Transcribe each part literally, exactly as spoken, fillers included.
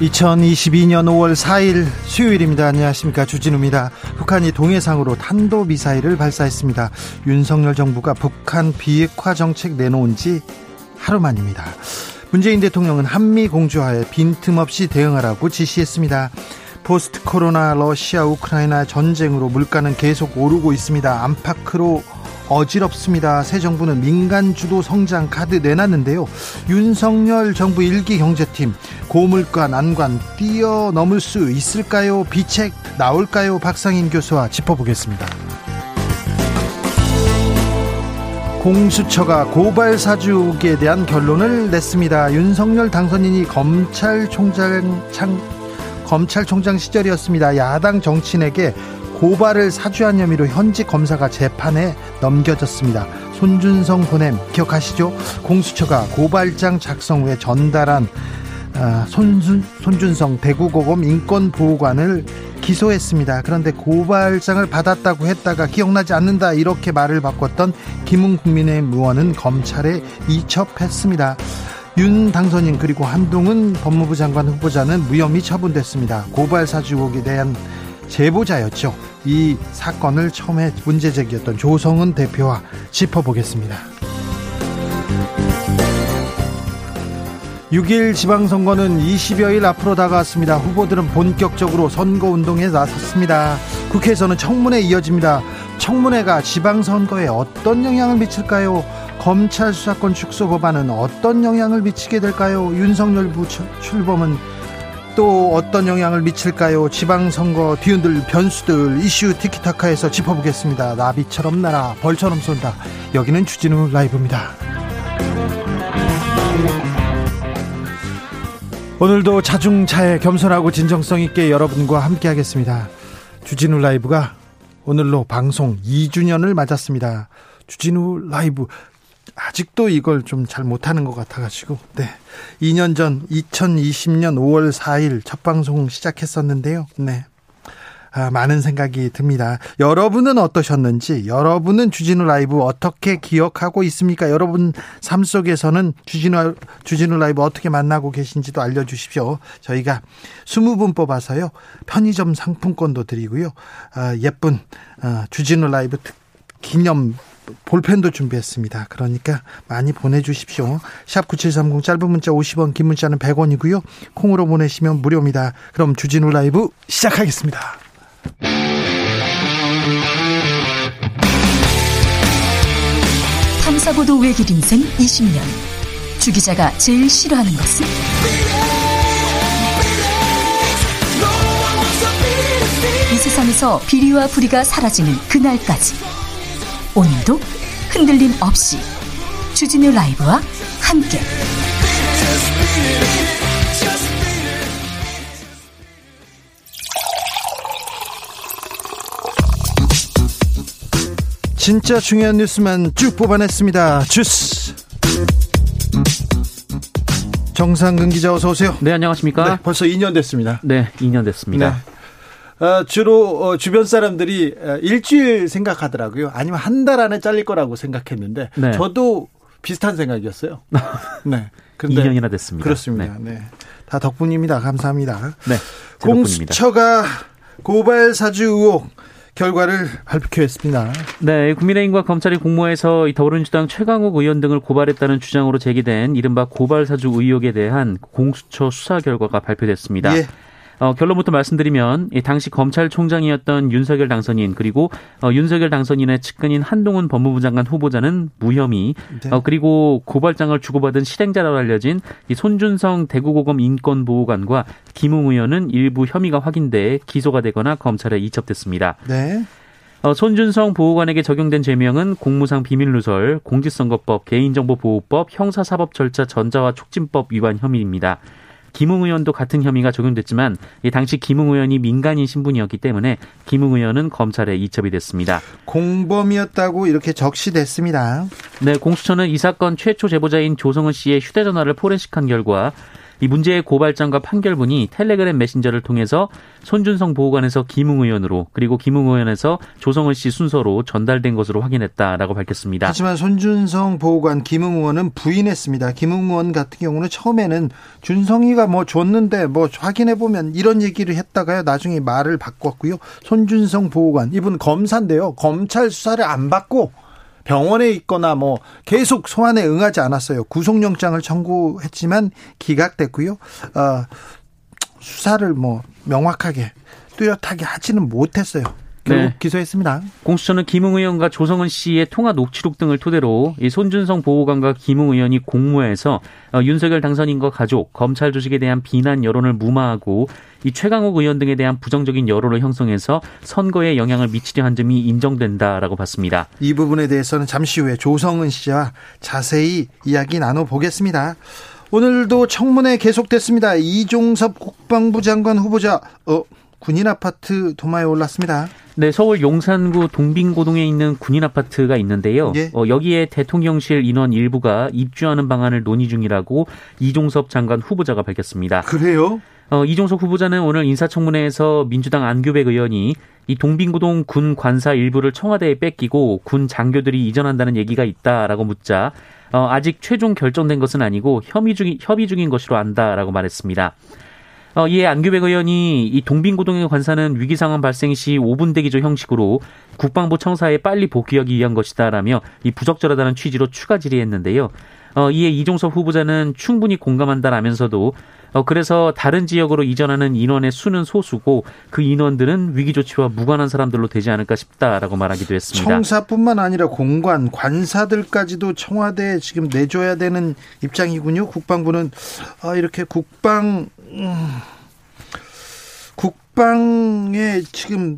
이천이십이년 오월 사일 수요일입니다. 안녕하십니까, 주진우입니다. 북한이 동해상으로 탄도미사일을 발사했습니다. 윤석열 정부가 북한 비핵화 정책 내놓은 지 하루만입니다. 문재인 대통령은 한미 공조하에 빈틈없이 대응하라고 지시했습니다. 포스트 코로나 러시아 우크라이나 전쟁으로 물가는 계속 오르고 있습니다. 안팎으로 어지럽습니다. 새 정부는 민간 주도 성장 카드 내놨는데요. 윤석열 정부 일기 경제팀, 고물가 난관 뛰어넘을 수 있을까요? 비책 나올까요? 박상인 교수와 짚어보겠습니다. 공수처가 고발 사주에 대한 결론을 냈습니다. 윤석열 당선인이 검찰총장 창, 검찰총장 시절이었습니다. 야당 정치인에게 고발을 사주한 혐의로 현직 검사가 재판에 넘겨졌습니다. 손준성 보냄 기억하시죠? 공수처가 고발장 작성 후에 전달한 아, 손준, 손준성 대구고검 인권보호관을 기소했습니다. 그런데 고발장을 받았다고 했다가 기억나지 않는다 이렇게 말을 바꿨던 김웅 국민의힘 의원은 검찰에 이첩했습니다. 윤 당선인 그리고 한동훈 법무부 장관 후보자는 무혐의 처분됐습니다. 고발 사주 의혹에 대한 제보자였죠. 이 사건을 처음에 문제 제기했던 조성은 대표와 짚어보겠습니다. 육일 지방선거는 이십여일 앞으로 다가왔습니다. 후보들은 본격적으로 선거운동에 나섰습니다. 국회에서는 청문회 이어집니다. 청문회가 지방선거에 어떤 영향을 미칠까요? 검찰 수사권 축소 법안은 어떤 영향을 미치게 될까요? 윤석열 부처 출범은 또 어떤 영향을 미칠까요? 지방선거 뒤흔들 변수들 이슈 티키타카에서 짚어보겠습니다. 나비처럼 날아 벌처럼 쏜다. 여기는 주진우 라이브입니다. 오늘도 자중차에 겸손하고 진정성 있게 여러분과 함께하겠습니다. 주진우 라이브가 오늘로 방송 이주년을 맞았습니다. 주진우 라이브 아직도 이걸 좀 잘 못하는 것 같아가지고, 네, 이 년 전 이천이십년 오월 사일 첫 방송 시작했었는데요. 네, 아, 많은 생각이 듭니다. 여러분은 어떠셨는지, 여러분은 주진우 라이브 어떻게 기억하고 있습니까? 여러분 삶 속에서는 주진우 주진우 라이브 어떻게 만나고 계신지도 알려주십시오. 저희가 스무 분 뽑아서요, 편의점 상품권도 드리고요, 아, 예쁜 아, 주진우 라이브 특, 기념 볼펜도 준비했습니다. 그러니까 많이 보내주십시오. 샵 구칠삼공 짧은 문자 오십 원, 긴 문자는 백 원이고요. 콩으로 보내시면 무료입니다. 그럼 주진우 라이브 시작하겠습니다. 탐사보도 외길 인생 이십 년. 주 기자가 제일 싫어하는 것은? 이 세상에서 비리와 부리가 사라지는 그날까지 오늘도 흔들림 없이 주진우 라이브와 함께 진짜 중요한 뉴스만 쭉 뽑아냈습니다. 주스 정상근 기자 어서 오세요. 네, 안녕하십니까. 네, 벌써 이 년 됐습니다. 네, 이 년 됐습니다. 네. 어, 주로 어, 주변 사람들이 일주일 생각하더라고요. 아니면 한 달 안에 잘릴 거라고 생각했는데, 네, 저도 비슷한 생각이었어요. 네, 근데 이 년이나 됐습니다. 그렇습니다. 네. 네. 다 덕분입니다. 감사합니다. 네, 공수처가 고발 사주 의혹 결과를 발표했습니다. 네, 국민의힘과 검찰이 공모해서 더불어민주당 최강욱 의원 등을 고발했다는 주장으로 제기된 이른바 고발 사주 의혹에 대한 공수처 수사 결과가 발표됐습니다. 예. 어, 결론부터 말씀드리면, 이 당시 검찰총장이었던 윤석열 당선인, 그리고 어, 윤석열 당선인의 측근인 한동훈 법무부 장관 후보자는 무혐의, 네, 어, 그리고 고발장을 주고받은 실행자라고 알려진 이 손준성 대구고검 인권보호관과 김웅 의원은 일부 혐의가 확인돼 기소가 되거나 검찰에 이첩됐습니다. 네. 어, 손준성 보호관에게 적용된 죄명은 공무상 비밀누설, 공직선거법, 개인정보보호법, 형사사법절차 전자화 촉진법 위반 혐의입니다. 김웅 의원도 같은 혐의가 적용됐지만 이 당시 김웅 의원이 민간인 신분이었기 때문에 김웅 의원은 검찰에 이첩이 됐습니다. 공범이었다고 이렇게 적시됐습니다. 네, 공수처는 이 사건 최초 제보자인 조성은 씨의 휴대전화를 포렌식한 결과 이 문제의 고발장과 판결문이 텔레그램 메신저를 통해서 손준성 보호관에서 김웅 의원으로 그리고 김웅 의원에서 조성은 씨 순서로 전달된 것으로 확인했다라고 밝혔습니다. 하지만 손준성 보호관 김웅 의원은 부인했습니다. 김웅 의원 같은 경우는 처음에는 준성이가 뭐 줬는데 뭐 확인해보면 이런 얘기를 했다가요. 나중에 말을 바꿨고요. 손준성 보호관 이분 검사인데요. 검찰 수사를 안 받고 병원에 있거나 뭐 계속 소환에 응하지 않았어요. 구속영장을 청구했지만 기각됐고요. 어, 수사를 뭐 명확하게 뚜렷하게 하지는 못했어요. 결국 네. 기소했습니다. 공수처는 김웅 의원과 조성은 씨의 통화 녹취록 등을 토대로 이 손준성 보호관과 김웅 의원이 공모해서 어, 윤석열 당선인과 가족, 검찰 조직에 대한 비난 여론을 무마하고 이 최강욱 의원 등에 대한 부정적인 여론을 형성해서 선거에 영향을 미치려 한 점이 인정된다라고 봤습니다. 이 부분에 대해서는 잠시 후에 조성은 씨와 자세히 이야기 나눠보겠습니다. 오늘도 청문회 계속됐습니다. 이종섭 국방부 장관 후보자 어, 군인 아파트 도마에 올랐습니다. 네, 서울 용산구 동빙고동에 있는 군인 아파트가 있는데요. 예. 어, 여기에 대통령실 인원 일부가 입주하는 방안을 논의 중이라고 이종섭 장관 후보자가 밝혔습니다. 그래요? 어, 이종섭 후보자는 오늘 인사청문회에서 민주당 안규백 의원이 이 동빙고동 군 관사 일부를 청와대에 뺏기고 군 장교들이 이전한다는 얘기가 있다라고 묻자 어, 아직 최종 결정된 것은 아니고 협의 중인, 협의 중인 것으로 안다라고 말했습니다. 어, 이에 안규백 의원이 이 동빙고동의 관사는 위기상황 발생 시 오 분 대기조 형식으로 국방부 청사에 빨리 복귀하기 위한 것이다라며 이 부적절하다는 취지로 추가 질의했는데요. 어, 이에 이종섭 후보자는 충분히 공감한다라면서도 어, 그래서 다른 지역으로 이전하는 인원의 수는 소수고 그 인원들은 위기조치와 무관한 사람들로 되지 않을까 싶다라고 말하기도 했습니다. 청사뿐만 아니라 공관, 관사들까지도 청와대에 지금 내줘야 되는 입장이군요. 국방부는 아, 이렇게 국방... 음, 국방에 지금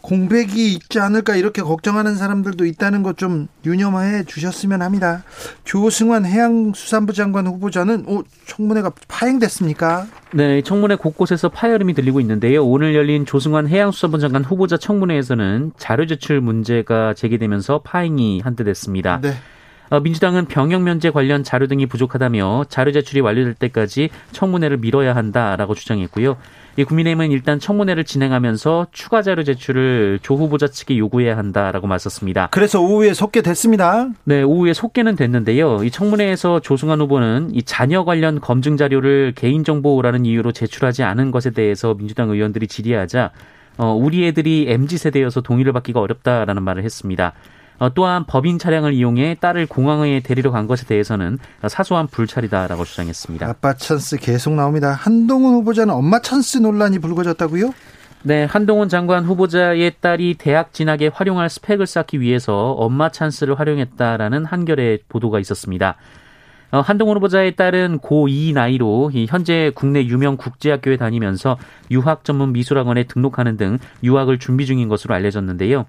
공백이 있지 않을까 이렇게 걱정하는 사람들도 있다는 것 좀 유념해 주셨으면 합니다. 조승환 해양수산부 장관 후보자는 오, 청문회가 파행됐습니까? 네, 청문회 곳곳에서 파열음이 들리고 있는데요. 오늘 열린 조승환 해양수산부 장관 후보자 청문회에서는 자료 제출 문제가 제기되면서 파행이 한때 됐습니다. 네. 민주당은 병역 면제 관련 자료 등이 부족하다며 자료 제출이 완료될 때까지 청문회를 미뤄야 한다라고 주장했고요. 국민의힘은 일단 청문회를 진행하면서 추가 자료 제출을 조 후보자 측에 요구해야 한다라고 맞섰습니다. 그래서 오후에 속개 됐습니다. 네, 오후에 속개는 됐는데요. 이 청문회에서 조승환 후보는 이 자녀 관련 검증 자료를 개인정보라는 이유로 제출하지 않은 것에 대해서 민주당 의원들이 질의하자 어, 우리 애들이 엠지 세대여서 동의를 받기가 어렵다라는 말을 했습니다. 어, 또한 법인 차량을 이용해 딸을 공항에 데리러 간 것에 대해서는 사소한 불찰이다라고 주장했습니다. 아빠 찬스 계속 나옵니다. 한동훈 후보자는 엄마 찬스 논란이 불거졌다고요? 네, 한동훈 장관 후보자의 딸이 대학 진학에 활용할 스펙을 쌓기 위해서 엄마 찬스를 활용했다라는 한겨레 보도가 있었습니다. 한동훈 후보자의 딸은 고이 나이로 현재 국내 유명 국제학교에 다니면서 유학전문미술학원에 등록하는 등 유학을 준비 중인 것으로 알려졌는데요.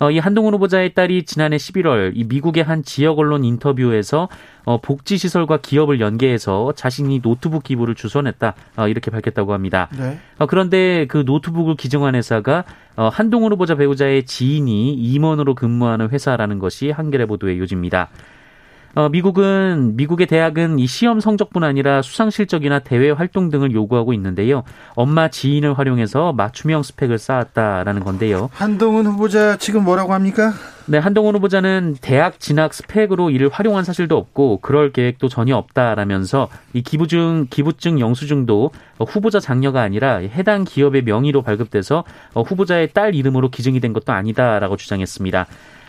어, 이 한동훈 후보자의 딸이 지난해 십일월 이 미국의 한 지역 언론 인터뷰에서 어, 복지시설과 기업을 연계해서 자신이 노트북 기부를 주선했다 어, 이렇게 밝혔다고 합니다. 네. 어, 그런데 그 노트북을 기증한 회사가 어, 한동훈 후보자 배우자의 지인이 임원으로 근무하는 회사라는 것이 한겨레 보도의 요지입니다. 어, 미국은 미국의 대학은 이 시험 성적뿐 아니라 수상 실적이나 대외 활동 등을 요구하고 있는데요. 엄마 지인을 활용해서 맞춤형 스펙을 쌓았다라는 건데요. 한동훈 후보자 지금 뭐라고 합니까? 네, 한동훈 후보자는 대학 진학 스펙으로 이를 활용한 사실도 없고 그럴 계획도 전혀 없다라면서 이 기부증, 기부증 영수증도 후보자 장녀가 아니라 해당 기업의 명의로 발급돼서 후보자의 딸 이름으로 기증이 된 것도 아니다라고 주장했습니다.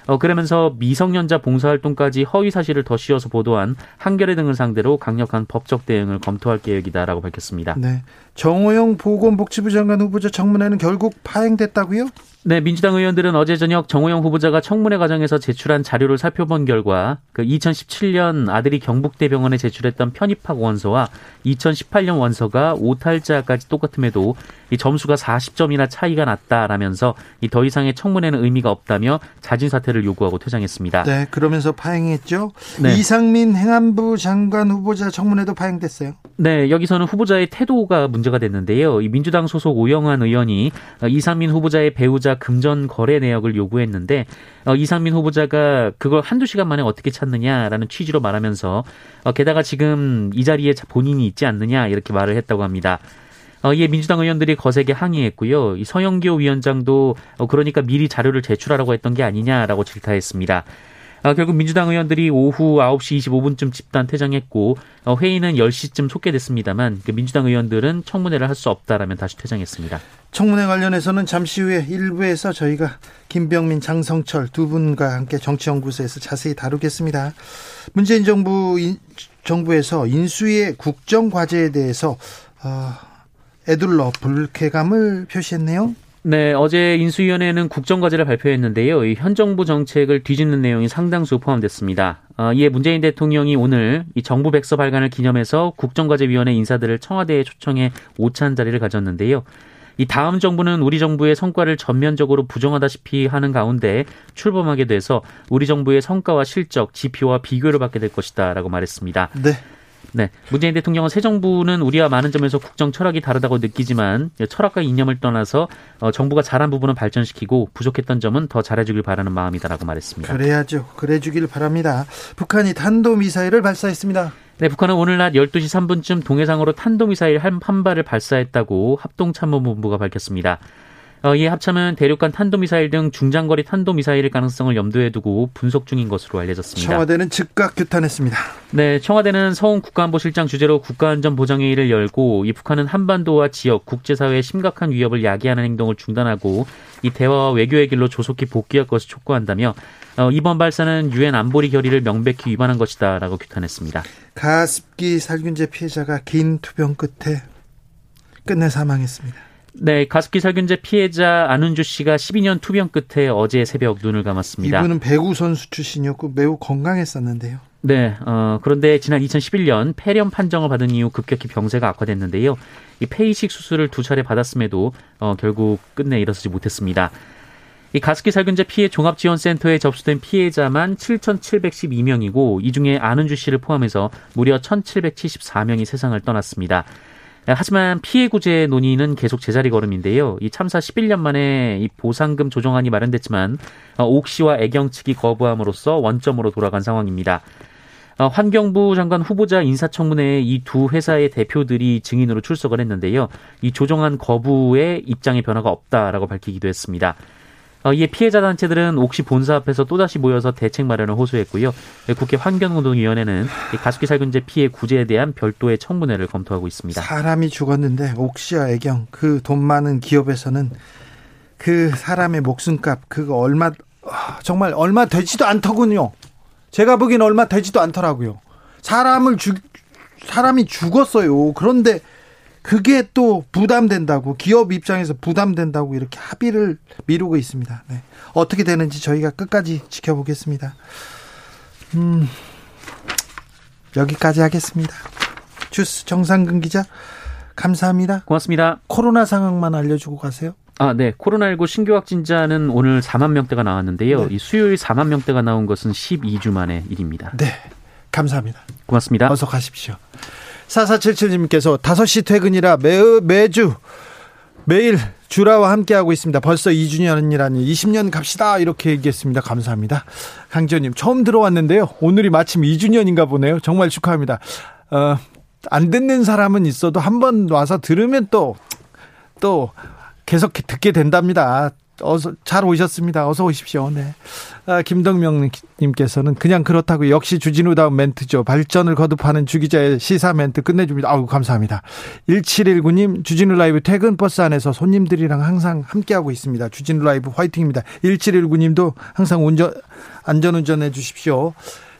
어, 그러면서 미성년자 봉사활동까지 허위 사실을 더 씌워서 보도한 한겨레 등을 상대로 강력한 법적 대응을 검토할 계획이다라고 밝혔습니다. 네, 정호영 보건복지부 장관 후보자 청문회는 결국 파행됐다고요? 네, 민주당 의원들은 어제 저녁 정호영 후보자가 청문회 과정에서 제출한 자료를 살펴본 결과 그 이천십칠 년 아들이 경북대병원에 제출했던 편입학 원서와 이천십팔 년 원서가 오탈자까지 똑같음에도 이 점수가 사십 점이나 차이가 났다라면서 이 더 이상의 청문회는 의미가 없다며 자진 사퇴를 요구하고 퇴장했습니다. 네, 그러면서 파행했죠. 네. 이상민 행안부 장관 후보자 청문회도 파행됐어요. 네, 여기서는 후보자의 태도가 문제가 됐는데요. 이 민주당 소속 오영환 의원이 이상민 후보자의 배우자 금전 거래 내역을 요구했는데 어, 이상민 후보자가 그걸 한두 시간 만에 어떻게 찾느냐라는 취지로 말하면서 어, 게다가 지금 이 자리에 본인이 있지 않느냐 이렇게 말을 했다고 합니다. 어, 이에 민주당 의원들이 거세게 항의했고요. 이 서영교 위원장도 어, 그러니까 미리 자료를 제출하라고 했던 게 아니냐라고 질타했습니다. 아, 결국 민주당 의원들이 오후 아홉 시 이십오 분쯤 집단 퇴장했고 어, 회의는 열 시쯤 속개됐습니다만 그 민주당 의원들은 청문회를 할 수 없다라면 다시 퇴장했습니다. 청문회 관련해서는 잠시 후에 일 부에서 저희가 김병민, 장성철 두 분과 함께 정치연구소에서 자세히 다루겠습니다. 문재인 정부, 인, 정부에서 인수위의 국정과제에 대해서 어, 에둘러 불쾌감을 표시했네요. 네, 어제 인수위원회는 국정과제를 발표했는데요. 이 현 정부 정책을 뒤집는 내용이 상당수 포함됐습니다. 어, 이에 문재인 대통령이 오늘 이 정부 백서 발간을 기념해서 국정과제위원회 인사들을 청와대에 초청해 오찬 자리를 가졌는데요. 이 다음 정부는 우리 정부의 성과를 전면적으로 부정하다시피 하는 가운데 출범하게 돼서 우리 정부의 성과와 실적, 지표와 비교를 받게 될 것이다라고 말했습니다. 네. 네, 문재인 대통령은 새 정부는 우리와 많은 점에서 국정 철학이 다르다고 느끼지만 철학과 이념을 떠나서 정부가 잘한 부분은 발전시키고 부족했던 점은 더 잘해주길 바라는 마음이다라고 말했습니다. 그래야죠. 그래주길 바랍니다. 북한이 탄도미사일을 발사했습니다. 네, 북한은 오늘 낮 열두 시 삼 분쯤 동해상으로 탄도미사일 한, 한 발을 발사했다고 합동참모본부가 밝혔습니다. 어, 이 합참은 대륙간 탄도미사일 등 중장거리 탄도미사일의 가능성을 염두에 두고 분석 중인 것으로 알려졌습니다. 청와대는 즉각 규탄했습니다. 네, 청와대는 서훈 국가안보실장 주재로 국가안전보장회의를 열고 이 북한은 한반도와 지역, 국제사회에 심각한 위협을 야기하는 행동을 중단하고 이 대화와 외교의 길로 조속히 복귀할 것을 촉구한다며 어, 이번 발사는 유엔 안보리 결의를 명백히 위반한 것이다라고 규탄했습니다. 가습기 살균제 피해자가 긴 투병 끝에 끝내 사망했습니다. 네, 가습기 살균제 피해자 안은주 씨가 십이 년 투병 끝에 어제 새벽 눈을 감았습니다. 이분은 배구 선수 출신이었고 매우 건강했었는데요. 네, 어, 그런데 지난 이천십일 년 폐렴 판정을 받은 이후 급격히 병세가 악화됐는데요. 이 폐이식 수술을 두 차례 받았음에도 어, 결국 끝내 일어서지 못했습니다. 이 가습기 살균제 피해 종합지원센터에 접수된 피해자만 칠천칠백십이 명이고 이 중에 안은주 씨를 포함해서 무려 천칠백칠십사 명이 세상을 떠났습니다. 하지만 피해 구제 논의는 계속 제자리 걸음인데요. 이 참사 십일 년 만에 이 보상금 조정안이 마련됐지만 옥 씨와 애경 측이 거부함으로써 원점으로 돌아간 상황입니다. 환경부 장관 후보자 인사청문회에 이 두 회사의 대표들이 증인으로 출석을 했는데요. 이 조정안 거부에 입장의 변화가 없다라고 밝히기도 했습니다. 이에 피해자 단체들은 옥시 본사 앞에서 또다시 모여서 대책 마련을 호소했고요. 국회 환경노동위원회는 가습기 살균제 피해 구제에 대한 별도의 청문회를 검토하고 있습니다. 사람이 죽었는데 옥시와 애경 그 돈 많은 기업에서는 그 사람의 목숨값 그거 얼마 정말 얼마 되지도 않더군요. 제가 보기엔 얼마 되지도 않더라고요. 사람을 죽 사람이 죽었어요. 그런데 그게 또 부담된다고 기업 입장에서 부담된다고 이렇게 합의를 미루고 있습니다. 네. 어떻게 되는지 저희가 끝까지 지켜보겠습니다. 음, 여기까지 하겠습니다. 주스 정상근 기자 감사합니다. 고맙습니다. 코로나 상황만 알려주고 가세요. 아, 네. 코로나십구 신규 확진자는 오늘 사만 명대가 나왔는데요. 네. 이 수요일 사만 명대가 나온 것은 십이 주 만의 일입니다. 네, 감사합니다. 고맙습니다. 어서 가십시오. 사사칠칠 님께서 다섯 시 퇴근이라 매우, 매주 매일 주라와 함께하고 있습니다. 벌써 이 주년이라니 이십 년 갑시다 이렇게 얘기했습니다. 감사합니다. 강지원님 처음 들어왔는데요. 오늘이 마침 이 주년인가 보네요. 정말 축하합니다. 어, 안 듣는 사람은 있어도 한번 와서 들으면 또, 또 계속 듣게 된답니다. 어서 잘 오셨습니다. 어서 오십시오. 네. 아, 김덕명님께서는 그냥 그렇다고 역시 주진우다운 멘트죠. 발전을 거듭하는 주기자의 시사 멘트 끝내줍니다. 아우 감사합니다. 일칠일구 님 주진우 라이브 퇴근 버스 안에서 손님들이랑 항상 함께하고 있습니다. 주진우 라이브 화이팅입니다. 일칠일구 님도 항상 운전 안전운전해 주십시오.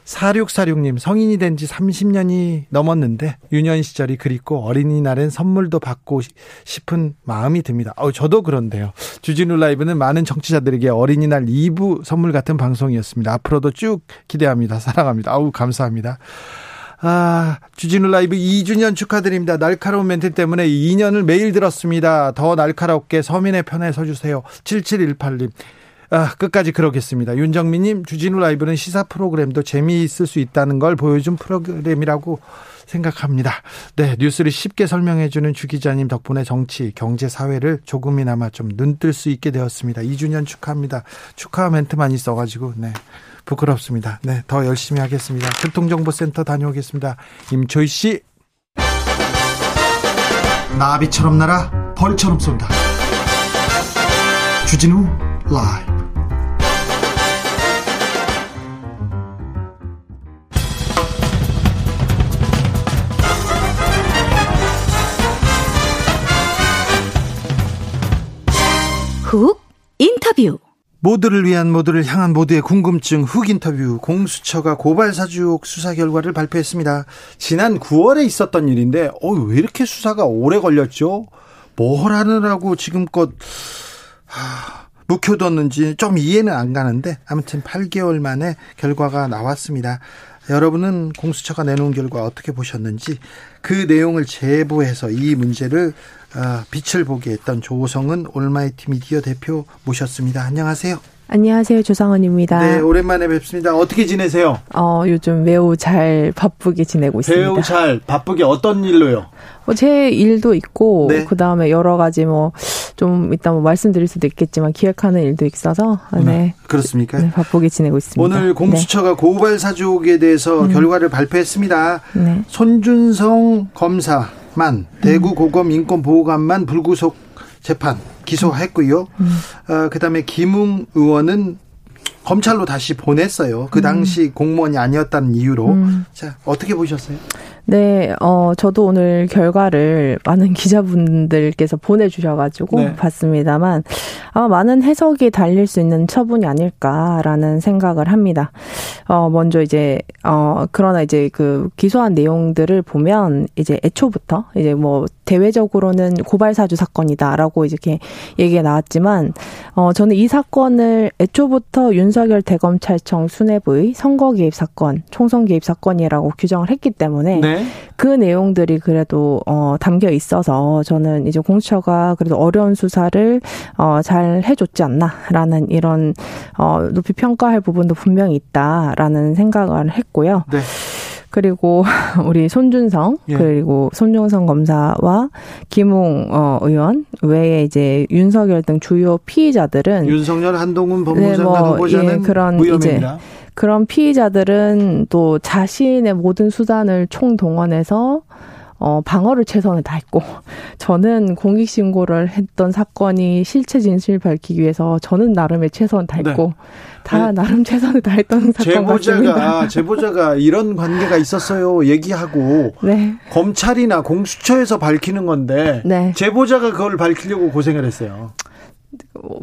사육사육 님 성인이 된 지 삼십 년이 넘었는데 유년 시절이 그립고 어린이날엔 선물도 받고 싶은 마음이 듭니다. 어, 저도 그런데요. 주진우 라이브는 많은 청취자들에게 어린이날 이 부 선물 같은 방송이었습니다. 앞으로도 쭉 기대합니다. 사랑합니다. 아우 감사합니다. 아, 주진우 라이브 이 주년 축하드립니다. 날카로운 멘트 때문에 이 년을 매일 들었습니다. 더 날카롭게 서민의 편에 서주세요. 칠칠일팔 님 아, 끝까지 그러겠습니다. 윤정민님, 주진우 라이브는 시사 프로그램도 재미있을 수 있다는 걸 보여준 프로그램이라고 생각합니다. 네, 뉴스를 쉽게 설명해주는 주 기자님 덕분에 정치, 경제, 사회를 조금이나마 좀 눈뜰 수 있게 되었습니다. 이 주년 축하합니다. 축하 멘트만이 써가지고, 네, 부끄럽습니다. 네, 더 열심히 하겠습니다. 교통정보센터 다녀오겠습니다. 임초희 씨. 나비처럼 날아 벌처럼 쏜다. 주진우 라이브. 훅 인터뷰. 모두를 위한 모두를 향한 모두의 궁금증 훅 인터뷰. 공수처가 고발 사주옥 수사 결과를 발표했습니다. 지난 구월에 있었던 일인데 어, 왜 이렇게 수사가 오래 걸렸죠? 뭘 하느라고 지금껏 하, 묵혀뒀는지 좀 이해는 안 가는데 아무튼 팔 개월 만에 결과가 나왔습니다. 여러분은 공수처가 내놓은 결과 어떻게 보셨는지 그 내용을 제보해서 이 문제를 빛을 보게 했던 조성은 올마이티 미디어 대표 모셨습니다. 안녕하세요. 안녕하세요. 조성은입니다. 네, 오랜만에 뵙습니다. 어떻게 지내세요? 어, 요즘 매우 잘 바쁘게 지내고 있습니다. 매우 잘 바쁘게 어떤 일로요? 뭐 제 일도 있고 네. 그다음에 여러 가지 뭐 좀 이따 뭐 말씀드릴 수도 있겠지만 기획하는 일도 있어서 네. 네. 그렇습니까? 네, 바쁘게 지내고 있습니다. 오늘 공수처가 네. 고발 사주옥에 대해서 음. 결과를 발표했습니다. 네. 손준성 검사만 대구고검 인권보호관만 불구속 재판 기소했고요. 음. 어, 그다음에 김웅 의원은 검찰로 다시 보냈어요. 그 당시 음. 공무원이 아니었다는 이유로. 음. 자, 어떻게 보셨어요? 네, 어, 저도 오늘 결과를 많은 기자분들께서 보내주셔가지고 네. 봤습니다만 아마 많은 해석이 달릴 수 있는 처분이 아닐까라는 생각을 합니다. 어, 먼저 이제, 어, 그러나 이제 그 기소한 내용들을 보면 이제 애초부터 이제 뭐 대외적으로는 고발사주 사건이다라고 이렇게 얘기가 나왔지만 어, 저는 이 사건을 애초부터 윤석열 대검찰청 수뇌부의 선거 개입 사건, 총선 개입 사건이라고 규정을 했기 때문에 네. 그 내용들이 그래도 어, 담겨 있어서 저는 이제 공수처가 그래도 어려운 수사를 어, 잘 해줬지 않나라는 이런 어, 높이 평가할 부분도 분명히 있다라는 생각을 했고요. 네. 그리고 우리 손준성 예. 그리고 손준성 검사와 김웅 어, 의원 외에 이제 윤석열 등 주요 피의자들은 윤석열 한동훈 법무장관 네, 뭐, 후보자는 예, 그런 무혐의입니다. 이제 그런 피의자들은 또 자신의 모든 수단을 총동원해서 어, 방어를 최선을 다했고 저는 공익신고를 했던 사건이 실체 진실을 밝히기 위해서 저는 나름의 최선을 다했고 네. 다 아니, 나름 최선을 다했던 사건 같습니다. 제보자가 이런 관계가 있었어요 얘기하고 네. 검찰이나 공수처에서 밝히는 건데 네. 제보자가 그걸 밝히려고 고생을 했어요.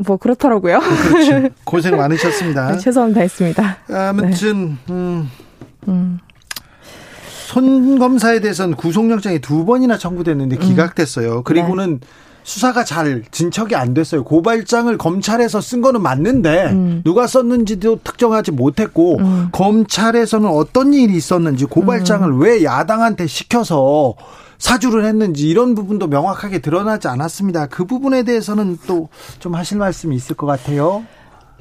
뭐 그렇더라고요. 그렇죠. 고생 많으셨습니다. 네, 최선을 다했습니다. 아무튼 네. 음. 음. 손 검사에 대해서는 구속영장이 두 번이나 청구됐는데 기각됐어요. 그리고는 네. 수사가 잘 진척이 안 됐어요. 고발장을 검찰에서 쓴 거는 맞는데 음. 누가 썼는지도 특정하지 못했고 음. 검찰에서는 어떤 일이 있었는지 고발장을 음. 왜 야당한테 시켜서 사주를 했는지 이런 부분도 명확하게 드러나지 않았습니다. 그 부분에 대해서는 또 좀 하실 말씀이 있을 것 같아요.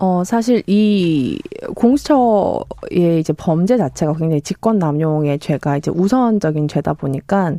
어, 사실 이 공수처의 이제 범죄 자체가 굉장히 직권 남용의 죄가 이제 우선적인 죄다 보니까,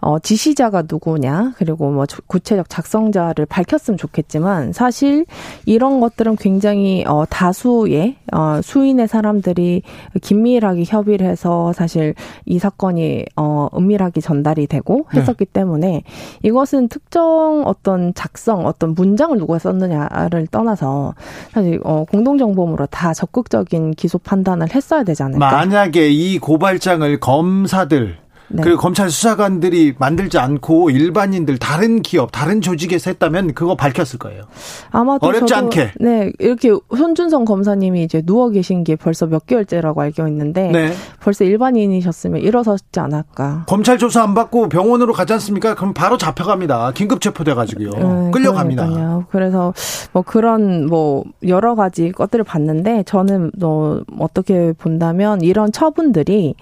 어, 지시자가 누구냐, 그리고 뭐 구체적 작성자를 밝혔으면 좋겠지만, 사실 이런 것들은 굉장히, 어, 다수의, 어, 수인의 사람들이 긴밀하게 협의를 해서 사실 이 사건이 어, 은밀하게 전달이 되고 했었기 네. 때문에 이것은 특정 어떤 작성, 어떤 문장을 누가 썼느냐를 떠나서 사실 어, 공동정범으로 다 적극적인 기소 판단을 했어야 되지 않을까. 만약에 이 고발장을 검사들 네. 그리고 검찰 수사관들이 만들지 않고 일반인들 다른 기업 다른 조직에서 했다면 그거 밝혔을 거예요. 아마도 어렵지 저도, 않게. 네, 이렇게 손준성 검사님이 이제 누워 계신 게 벌써 몇 개월째라고 알고 있는데 네. 벌써 일반인이셨으면 일어섰지 않을까. 검찰 조사 안 받고 병원으로 가지 않습니까? 그럼 바로 잡혀갑니다. 긴급 체포돼가지고요. 네, 끌려갑니다. 그러니까요. 그래서 뭐 그런 뭐 여러 가지 것들을 봤는데 저는 뭐 어떻게 본다면 이런 처분들이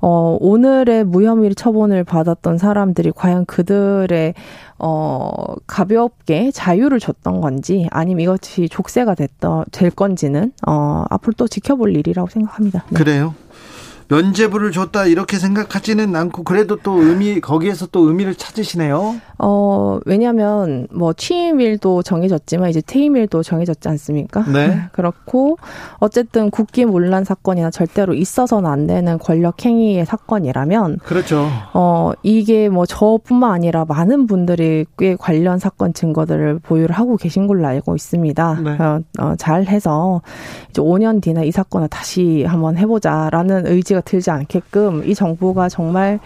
어, 오늘의 무혐의 처분을 받았던 사람들이 과연 그들의 어, 가볍게 자유를 줬던 건지 아니면 이것이 족쇄가 됐던, 될 건지는 어, 앞으로 또 지켜볼 일이라고 생각합니다. 네. 그래요? 면죄부를 줬다 이렇게 생각하지는 않고 그래도 또 의미 거기에서 또 의미를 찾으시네요. 어 왜냐하면 뭐 취임일도 정해졌지만 이제 퇴임일도 정해졌지 않습니까? 네. 그렇고 어쨌든 국기문란 사건이나 절대로 있어서는 안 되는 권력행위의 사건이라면 그렇죠. 어 이게 뭐 저뿐만 아니라 많은 분들이 꽤 관련 사건 증거들을 보유를 하고 계신 걸로 알고 있습니다. 네. 어, 어, 잘해서 이제 오 년 뒤나 이 사건을 다시 한번 해보자라는 의지가 들지 않게끔 이 정부가 정말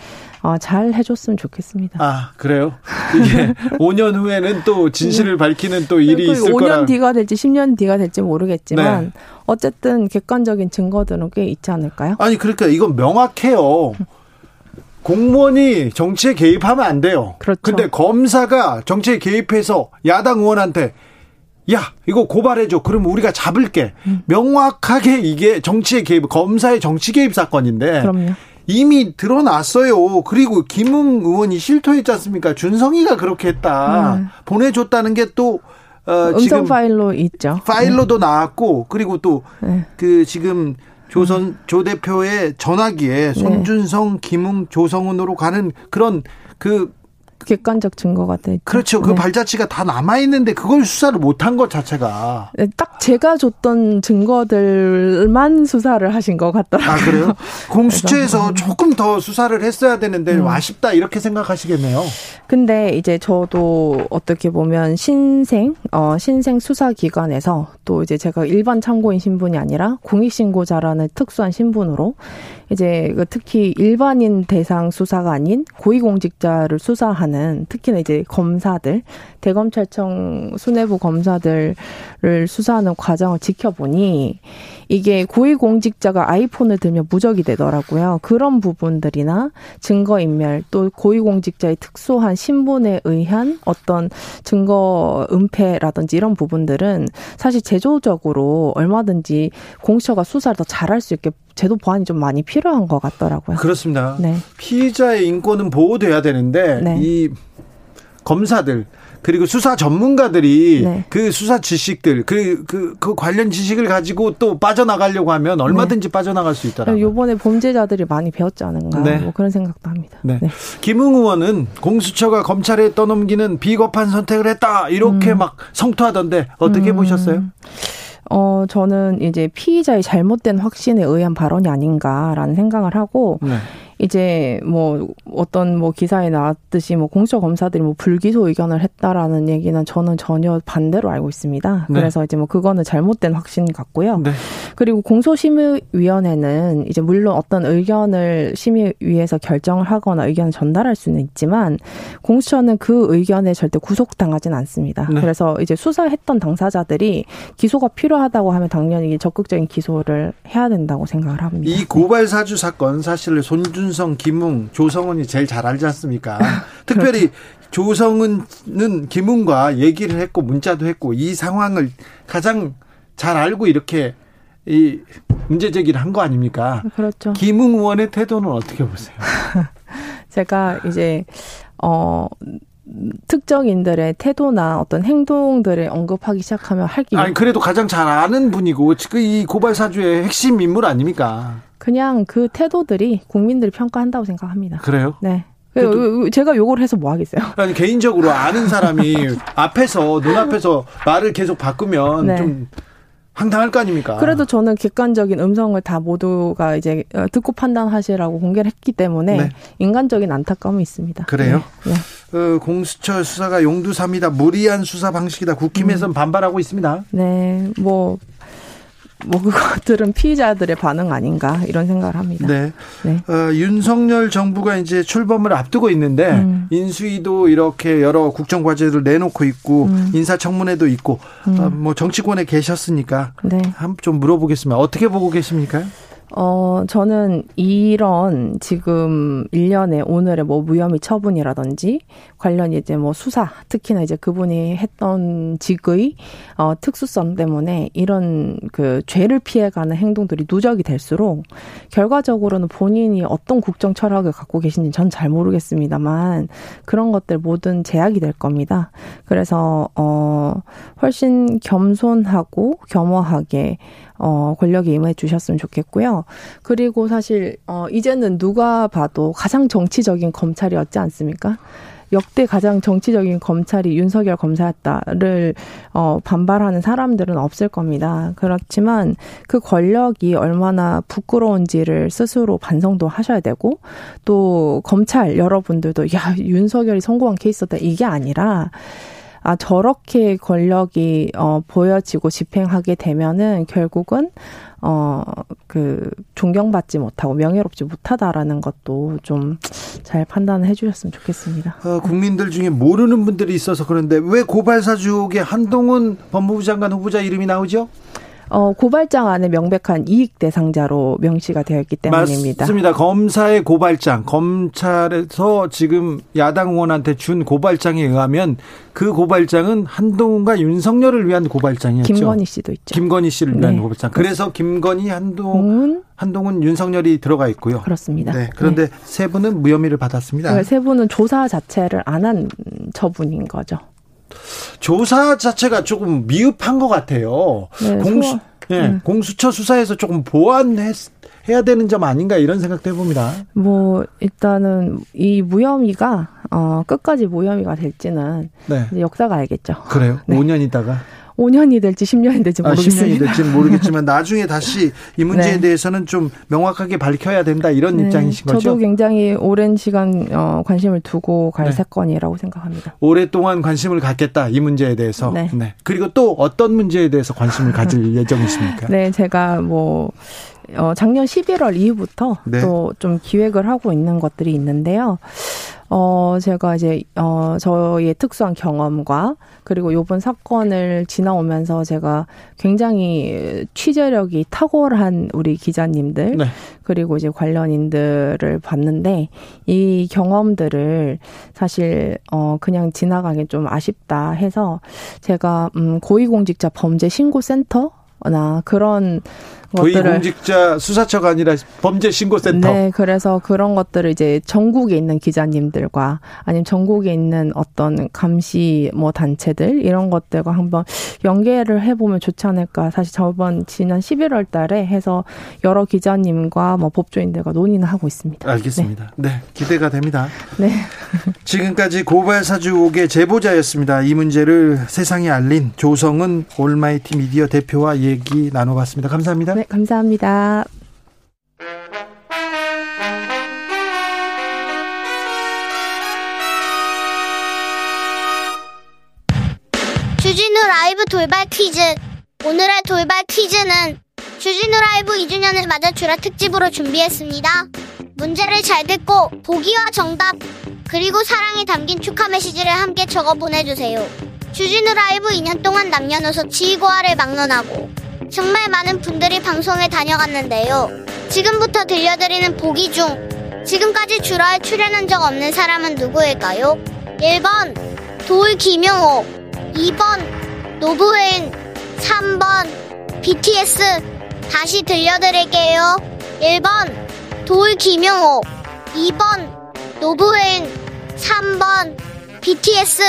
잘 해줬으면 좋겠습니다. 아 그래요? 이게 오 년 후에는 또 진실을 밝히는 또 일이 있을 거라. 오 년 뒤가 될지 십 년 뒤가 될지 모르겠지만 네. 어쨌든 객관적인 증거들은 꽤 있지 않을까요? 아니 그러니까 이건 명확해요. 공무원이 정치에 개입하면 안 돼요. 그렇죠. 근데 검사가 정치에 개입해서 야당 의원한테 야 이거 고발해줘 그럼 우리가 잡을게 명확하게 이게 정치의 개입 검사의 정치 개입 사건인데 그럼요. 이미 드러났어요. 그리고 김웅 의원이 실토했지 않습니까? 준성이가 그렇게 했다 음. 보내줬다는 게 또 어, 음성 지금 파일로 있죠. 파일로도 네. 나왔고 그리고 또 그 네. 지금 조선 음. 조 대표의 전화기에 손준성, 네. 김웅, 조성은으로 가는 그런 그 객관적 증거가 되죠. 그렇죠. 그 네. 발자취가 다 남아있는데 그걸 수사를 못한 것 자체가. 네, 딱 제가 줬던 증거들만 수사를 하신 것 같더라고요. 아, 그래요? 공수처에서 조금 더 수사를 했어야 되는데 음. 아쉽다 이렇게 생각하시겠네요. 근데 이제 저도 어떻게 보면 신생, 어, 신생 수사기관에서 또 이제 제가 일반 참고인 신분이 아니라 공익신고자라는 특수한 신분으로 이제 특히 일반인 대상 수사가 아닌 고위공직자를 수사하는 특히나 이제 검사들, 대검찰청 수뇌부 검사들을 수사하는 과정을 지켜보니 이게 고위공직자가 아이폰을 들면 무적이 되더라고요. 그런 부분들이나 증거인멸 또 고위공직자의 특수한 신분에 의한 어떤 증거 은폐라든지 이런 부분들은 사실 제도적으로 얼마든지 공수처가 수사를 더 잘할 수 있게 제도 보완이 좀 많이 필요한 것 같더라고요. 그렇습니다. 네. 피의자의 인권은 보호돼야 되는데 네. 이 검사들 그리고 수사 전문가들이 네. 그 수사 지식들 그, 그, 그 관련 지식을 가지고 또 빠져나가려고 하면 얼마든지 네. 빠져나갈 수 있더라고요. 이번에 범죄자들이 많이 배웠지 않은가 네. 뭐 그런 생각도 합니다. 네. 네. 김웅 의원은 공수처가 검찰에 떠넘기는 비겁한 선택을 했다 이렇게 음. 막 성토하던데 어떻게 음. 보셨어요? 어, 저는 이제 피의자의 잘못된 확신에 의한 발언이 아닌가라는 생각을 하고, 네. 이제 뭐 어떤 뭐 기사에 나왔듯이 뭐 공수처 검사들이 뭐 불기소 의견을 했다라는 얘기는 저는 전혀 반대로 알고 있습니다. 네. 그래서 이제 뭐 그거는 잘못된 확신 같고요. 네. 그리고 공소심의위원회는 이제 물론 어떤 의견을 심의위에서 결정을 하거나 의견을 전달할 수는 있지만 공수처는 그 의견에 절대 구속당하진 않습니다. 네. 그래서 이제 수사했던 당사자들이 기소가 필요하다고 하면 당연히 적극적인 기소를 해야 된다고 생각을 합니다. 이 고발 사주 사건 사실을 손준 성 김웅, 조성은이 제일 잘 알지 않습니까? 특별히 조성은은 김웅과 얘기를 했고 문자도 했고 이 상황을 가장 잘 알고 이렇게 이 문제 제기를 한 거 아닙니까? 그렇죠. 김웅 의원의 태도는 어떻게 보세요? 제가 이제 어. 특정인들의 태도나 어떤 행동들을 언급하기 시작하면 할기 아니 그래도 가장 잘 아는 분이고 지금 이 고발 사주의 핵심 인물 아닙니까? 그냥 그 태도들이 국민들이 평가한다고 생각합니다. 그래요? 네. 그래도, 제가 요걸 해서 뭐 하겠어요? 아니 개인적으로 아는 사람이 앞에서 눈앞에서 말을 계속 바꾸면 네. 좀 황당할 거 아닙니까? 그래도 저는 객관적인 음성을 다 모두가 이제 듣고 판단하시라고 공개를 했기 때문에 네. 인간적인 안타까움이 있습니다. 그래요? 네. 네. 어, 공수처 수사가 용두사미다. 무리한 수사 방식이다. 국힘에서는 음. 반발하고 있습니다. 네. 뭐, 뭐 그것들은 피의자들의 반응 아닌가 이런 생각을 합니다. 네. 네. 어, 윤석열 정부가 이제 출범을 앞두고 있는데 음. 인수위도 이렇게 여러 국정과제를 내놓고 있고 음. 인사청문회도 있고 음. 어, 뭐 정치권에 계셨으니까 네. 한번 좀 물어보겠습니다. 어떻게 보고 계십니까? 어, 저는 이런 지금 일 년에 오늘의 뭐 무혐의 처분이라든지 관련 이제 뭐 수사, 특히나 이제 그분이 했던 직의, 어, 특수성 때문에 이런 그 죄를 피해가는 행동들이 누적이 될수록 결과적으로는 본인이 어떤 국정 철학을 갖고 계신지 전 잘 모르겠습니다만 그런 것들 모든 제약이 될 겁니다. 그래서, 어, 훨씬 겸손하고 겸허하게 어, 권력에 임해 주셨으면 좋겠고요. 그리고 사실 어, 이제는 누가 봐도 가장 정치적인 검찰이었지 않습니까? 역대 가장 정치적인 검찰이 윤석열 검사였다를 어, 반발하는 사람들은 없을 겁니다. 그렇지만 그 권력이 얼마나 부끄러운지를 스스로 반성도 하셔야 되고 또 검찰 여러분들도 야, 윤석열이 성공한 케이스다 이게 아니라 아, 저렇게 권력이, 어, 보여지고 집행하게 되면은 결국은, 어, 그, 존경받지 못하고 명예롭지 못하다라는 것도 좀 잘 판단을 해 주셨으면 좋겠습니다. 어, 국민들 중에 모르는 분들이 있어서 그런데 왜 고발사 주옥에 한동훈 법무부 장관 후보자 이름이 나오죠? 어, 고발장 안에 명백한 이익 대상자로 명시가 되어 있기 때문입니다. 맞습니다. 검사의 고발장, 검찰에서 지금 야당 의원한테 준 고발장에 의하면 그 고발장은 한동훈과 윤석열을 위한 고발장이었죠. 김건희 씨도 있죠. 김건희 씨를 위한 네. 고발장. 그래서 김건희, 한동훈, 한동훈, 윤석열이 들어가 있고요. 그렇습니다. 네. 그런데 네. 세 분은 무혐의를 받았습니다. 그러니까 세 분은 조사 자체를 안 한 처분인 거죠. 조사 자체가 조금 미흡한 것 같아요. 네, 공수, 네, 네. 공수처 수사에서 조금 보완해야 되는 점 아닌가 이런 생각도 해봅니다. 뭐 일단은 이 무혐의가 어, 끝까지 무혐의가 될지는 네. 이제 역사가 알겠죠. 그래요? 네. 오 년 있다가? 오 년이 될지 십 년이 될지 모르겠습니다. 아, 십 년이 될지 모르겠지만 나중에 다시 이 문제에 네. 대해서는 좀 명확하게 밝혀야 된다 이런 네. 입장이신 거죠? 저도 굉장히 오랜 시간 관심을 두고 갈 네. 사건이라고 생각합니다. 오랫동안 관심을 갖겠다 이 문제에 대해서. 네. 네. 그리고 또 어떤 문제에 대해서 관심을 가질 예정이십니까? 네, 제가 뭐 어, 작년 십일월 이후부터 네. 또 좀 기획을 하고 있는 것들이 있는데요. 어, 제가 이제, 어, 저의 특수한 경험과 그리고 요번 사건을 지나오면서 제가 굉장히 취재력이 탁월한 우리 기자님들 네. 그리고 이제 관련인들을 봤는데 이 경험들을 사실, 어, 그냥 지나가긴 좀 아쉽다 해서 제가, 음, 고위공직자 범죄 신고센터? 나 그런 것들을 고위공직자 수사처가 아니라 범죄신고센터. 네, 그래서 그런 것들을 이제 전국에 있는 기자님들과 아니면 전국에 있는 어떤 감시 뭐 단체들 이런 것들과 한번 연계를 해보면 좋지 않을까. 사실 저번 지난 십일월달에 해서 여러 기자님과 뭐 법조인들과 논의는 하고 있습니다. 알겠습니다. 네, 네 기대가 됩니다. 네. 지금까지 고발사주옥의 제보자였습니다. 이 문제를 세상에 알린 조성은 올마이티 미디어 대표와 얘기 나눠봤습니다. 감사합니다. 네, 감사합니다. 주진우 라이브 돌발 퀴즈. 오늘의 돌발 퀴즈는 주진우 라이브 이 주년을 맞아 주라 특집으로 준비했습니다. 문제를 잘 듣고 보기와 정답 그리고 사랑이 담긴 축하 메시지를 함께 적어 보내주세요. 주진우 라이브 이 년 동안 남녀노소 지위고하를 막론하고 정말 많은 분들이 방송에 다녀갔는데요. 지금부터 들려드리는 보기 중 지금까지 주라에 출연한 적 없는 사람은 누구일까요? 일 번 돌 김용호, 이 번 노브웨인, 삼 번 비티에스. 다시 들려드릴게요. 일 번 돌 김용호, 이 번 노브웨인, 삼 번 비티에스.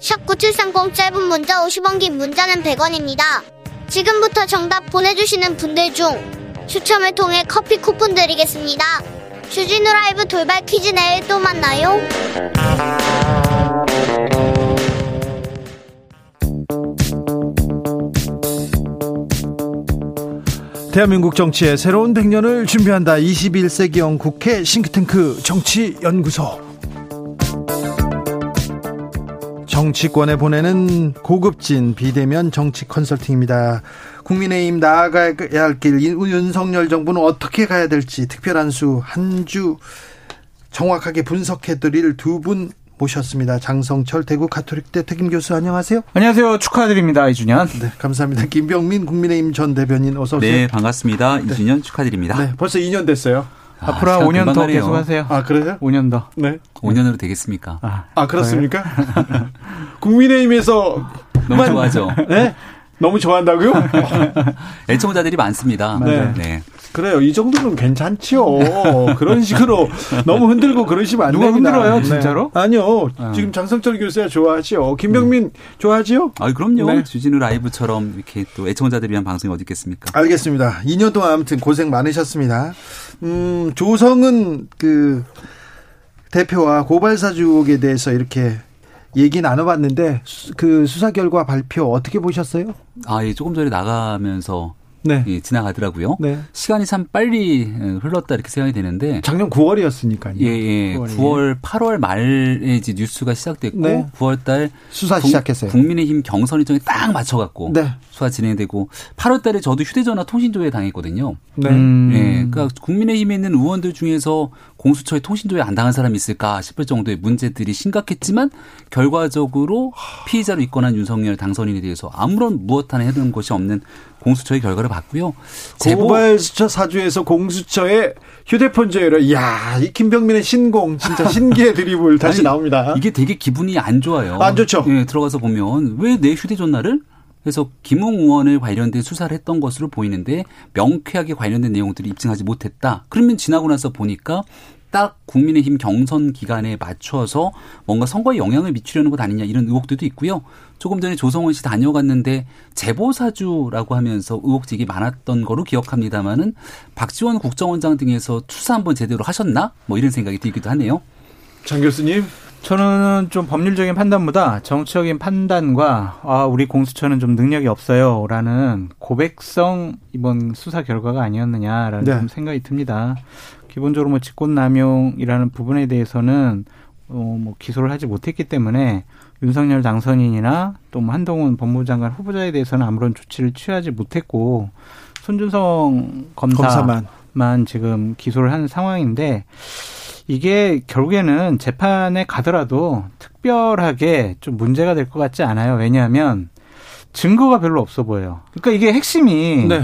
샵 구칠삼공 짧은 문자 오십 원 긴 문자는 백 원입니다. 지금부터 정답 보내주시는 분들 중 추첨을 통해 커피 쿠폰 드리겠습니다. 주진우 라이브 돌발 퀴즈 내일 또 만나요. 대한민국 정치의 새로운 백 년을 준비한다. 이십일 세기형 국회 싱크탱크 정치연구소. 정치권에 보내는 고급진 비대면 정치 컨설팅입니다. 국민의힘 나아가야 할 길, 윤석열 정부는 어떻게 가야 될지 특별한 수 한 주 정확하게 분석해드릴 두 분 모셨습니다. 장성철 대구 가톨릭대 특임 교수, 안녕하세요. 안녕하세요. 축하드립니다. 이 주년. 네, 감사합니다. 김병민 국민의힘 전 대변인, 어서 오세요. 네, 반갑습니다. 이 주년 네. 축하드립니다. 네, 벌써 이 년 됐어요. 아, 앞으로 한 오 년 더 말이에요. 계속하세요. 아, 그래요? 오 년 더. 네. 오 년으로 되겠습니까? 아, 아 그렇습니까? 국민의힘에서 너무 좋아하죠. 네? 너무 좋아한다고요? 애청자들이 많습니다. 네. 네. 그래요. 이 정도는 괜찮지요. 그런 식으로 너무 흔들고 그러시면 안 누가 됩니다. 누가 흔들어요, 진짜로? 네. 아니요. 네. 지금 장성철 교수야 좋아하지요. 김병민 네. 좋아하지요? 아, 그럼요. 네. 주진우 라이브처럼 이렇게 또 애청자들을 위한 방송이 어디 있겠습니까? 알겠습니다. 이 년 동안 아무튼 고생 많으셨습니다. 음, 조성은 그 대표와 고발사주 의혹에 대해서 이렇게 얘기 나눠봤는데 수, 그 수사 결과 발표 어떻게 보셨어요? 아, 예, 조금 전에 나가면서 네. 예, 지나가더라고요. 네. 시간이 참 빨리 흘렀다 이렇게 생각이 되는데 작년 구월이었으니까요. 예, 예. 구월, 팔월 말에 이제 뉴스가 시작됐고 네. 구월 달 수사 동, 시작했어요. 국민의힘 경선 일정에 딱 맞춰갖고 네. 수사 진행되고 팔월 달에 저도 휴대전화 통신조회 당했거든요. 네. 음. 예, 그러니까 국민의힘에 있는 의원들 중에서 공수처에 통신조회 안 당한 사람이 있을까 싶을 정도의 문제들이 심각했지만 결과적으로 피의자로 입건한 윤석열 당선인에 대해서 아무런 무엇 하나 해둔 것이 없는 공수처의 결과를 봤고요. 고발수처 사주에서 공수처의 휴대폰 조회를. 이야, 이 김병민의 신공 진짜 신기해 드리블 다시 아니, 나옵니다. 이게 되게 기분이 안 좋아요. 안 좋죠. 예, 들어가서 보면 왜 내 휴대전화를? 그래서 김웅 의원을 관련된 수사를 했던 것으로 보이는데 명쾌하게 관련된 내용들을 입증하지 못했다. 그러면 지나고 나서 보니까 딱 국민의힘 경선 기간에 맞춰서 뭔가 선거에 영향을 미치려는 것 아니냐 이런 의혹들도 있고요. 조금 전에 조성은 씨 다녀갔는데 제보사주라고 하면서 의혹직이 많았던 거로 기억합니다만은 박지원 국정원장 등에서 수사 한번 제대로 하셨나? 뭐 이런 생각이 들기도 하네요. 장 교수님. 저는 좀 법률적인 판단보다 정치적인 판단과 아, 우리 공수처는 좀 능력이 없어요라는 고백성 이번 수사 결과가 아니었느냐라는 네. 좀 생각이 듭니다. 기본적으로 뭐 직권남용이라는 부분에 대해서는 어 뭐 기소를 하지 못했기 때문에 윤석열 당선인이나 또 뭐 한동훈 법무장관 후보자에 대해서는 아무런 조치를 취하지 못했고 손준성 검사만, 검사만 지금 기소를 하는 상황인데 이게 결국에는 재판에 가더라도 특별하게 좀 문제가 될 것 같지 않아요. 왜냐하면 증거가 별로 없어 보여요. 그러니까 이게 핵심이 네.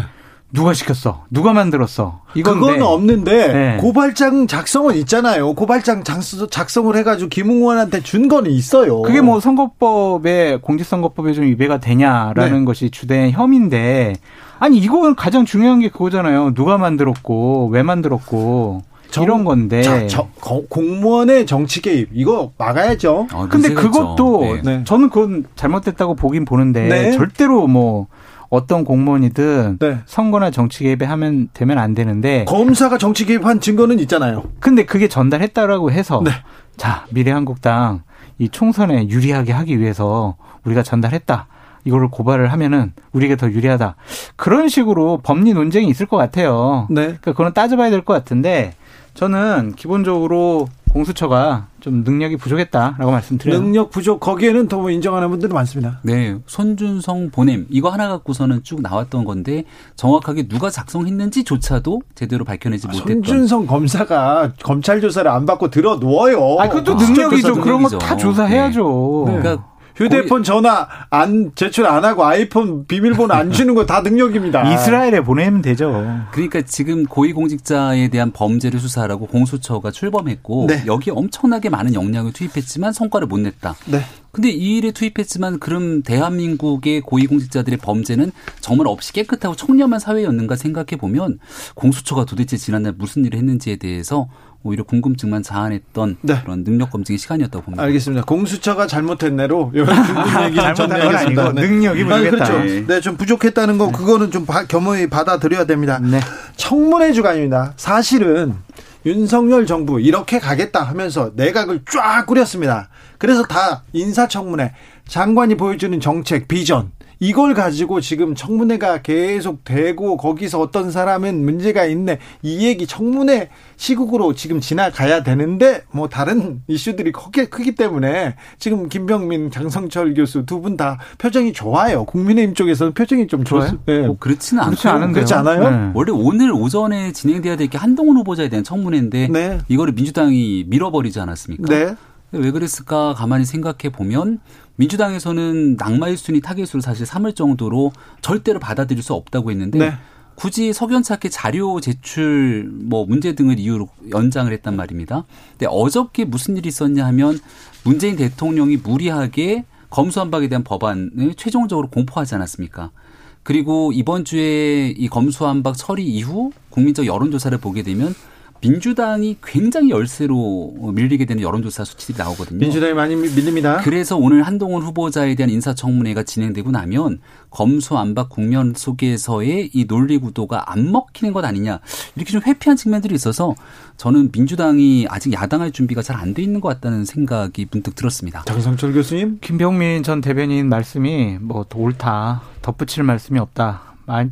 누가 시켰어? 누가 만들었어? 이건 그건 없는데 네. 고발장 작성은 있잖아요. 고발장 작성을 해가지고 김웅 의원한테 준 건 있어요. 그게 뭐 선거법에 공직선거법에 좀 위배가 되냐라는 네. 것이 주된 혐의인데 아니 이건 가장 중요한 게 그거잖아요. 누가 만들었고 왜 만들었고 정, 이런 건데 자, 저, 공무원의 정치 개입 이거 막아야죠. 아, 근데 문제겠죠. 그것도 네. 저는 그건 잘못됐다고 보긴 보는데 네. 절대로 뭐. 어떤 공무원이든 네. 선거나 정치 개입에 하면 되면 안 되는데 검사가 정치 개입한 증거는 있잖아요. 근데 그게 전달했다라고 해서 네. 자 미래한국당 이 총선에 유리하게 하기 위해서 우리가 전달했다. 이거를 고발을 하면은 우리에게 더 유리하다. 그런 식으로 법리 논쟁이 있을 것 같아요. 네. 그러니까 그건 따져봐야 될 것 같은데 저는 기본적으로 공수처가 좀 능력이 부족했다라고 말씀드려요. 능력 부족 거기에는 더 인정하는 분들이 많습니다. 네. 손준성 보냄 이거 하나 갖고서는 쭉 나왔던 건데 정확하게 누가 작성했는지조차도 제대로 밝혀내지 아, 못했던. 손준성 검사가 검찰 조사를 안 받고 들어 누워요. 아, 그것도 아, 능력이죠. 그런 거 다 조사해야죠. 네. 네. 그러니까 휴대폰 전화 안 제출 안 하고 아이폰 비밀번호 안 주는 거 다 능력입니다. 이스라엘에 보내면 되죠. 그러니까 지금 고위공직자에 대한 범죄를 수사하라고 공수처가 출범했고 네. 여기에 엄청나게 많은 역량을 투입했지만 성과를 못 냈다. 네. 근데 이 일에 투입했지만 그럼 대한민국의 고위공직자들의 범죄는 정말 없이 깨끗하고 청렴한 사회였는가 생각해 보면 공수처가 도대체 지난날 무슨 일을 했는지에 대해서 오히려 궁금증만 자아냈던 네. 그런 능력 검증의 시간이었다고 봅니다. 알겠습니다. 공수처가 잘못했네로 얘기는 전달하겠습니다. 네. 능력이 부족했다. 아, 그렇죠. 네, 좀 부족했다는 거 네. 그거는 좀 겸허히 받아들여야 됩니다. 네. 청문회 주간입니다. 사실은 윤석열 정부 이렇게 가겠다 하면서 내각을 쫙 꾸렸습니다. 그래서 다 인사청문회, 장관이 보여주는 정책, 비전 이걸 가지고 지금 청문회가 계속 되고 거기서 어떤 사람은 문제가 있네, 이 얘기 청문회 시국으로 지금 지나가야 되는데 뭐 다른 이슈들이 크게 크기 때문에 지금 김병민, 장성철 교수 두 분 다 표정이 좋아요. 국민의힘 쪽에서는 표정이 좀 좋아요. 네. 뭐 그렇지는 않죠. 그렇지, 그렇지 않아요. 네. 원래 오늘 오전에 진행돼야 될 게 한동훈 후보자에 대한 청문회인데 네. 이거를 민주당이 밀어버리지 않았습니까? 네. 왜 그랬을까 가만히 생각해 보면 민주당에서는 낙마일 순위 타깃으로 사실 삼을 정도로 절대로 받아들일 수 없다고 했는데 네. 굳이 석연찮게 자료 제출 뭐 문제 등을 이유로 연장을 했단 말입니다. 근데 어저께 무슨 일이 있었냐 하면 문재인 대통령이 무리하게 검수완박에 대한 법안을 최종적으로 공포하지 않았습니까? 그리고 이번 주에 이 검수완박 처리 이후 국민적 여론조사를 보게 되면 민주당이 굉장히 열세로 밀리게 되는 여론조사 수치들이 나오거든요. 민주당이 많이 밀립니다. 그래서 오늘 한동훈 후보자에 대한 인사청문회가 진행되고 나면 검수완박 국면 속에서의 이 논리 구도가 안 먹히는 것 아니냐. 이렇게 좀 회피한 측면들이 있어서 저는 민주당이 아직 야당할 준비가 잘 안 돼 있는 것 같다는 생각이 문득 들었습니다. 장성철 교수님. 김병민 전 대변인 말씀이 뭐 더 옳다, 덧붙일 말씀이 없다,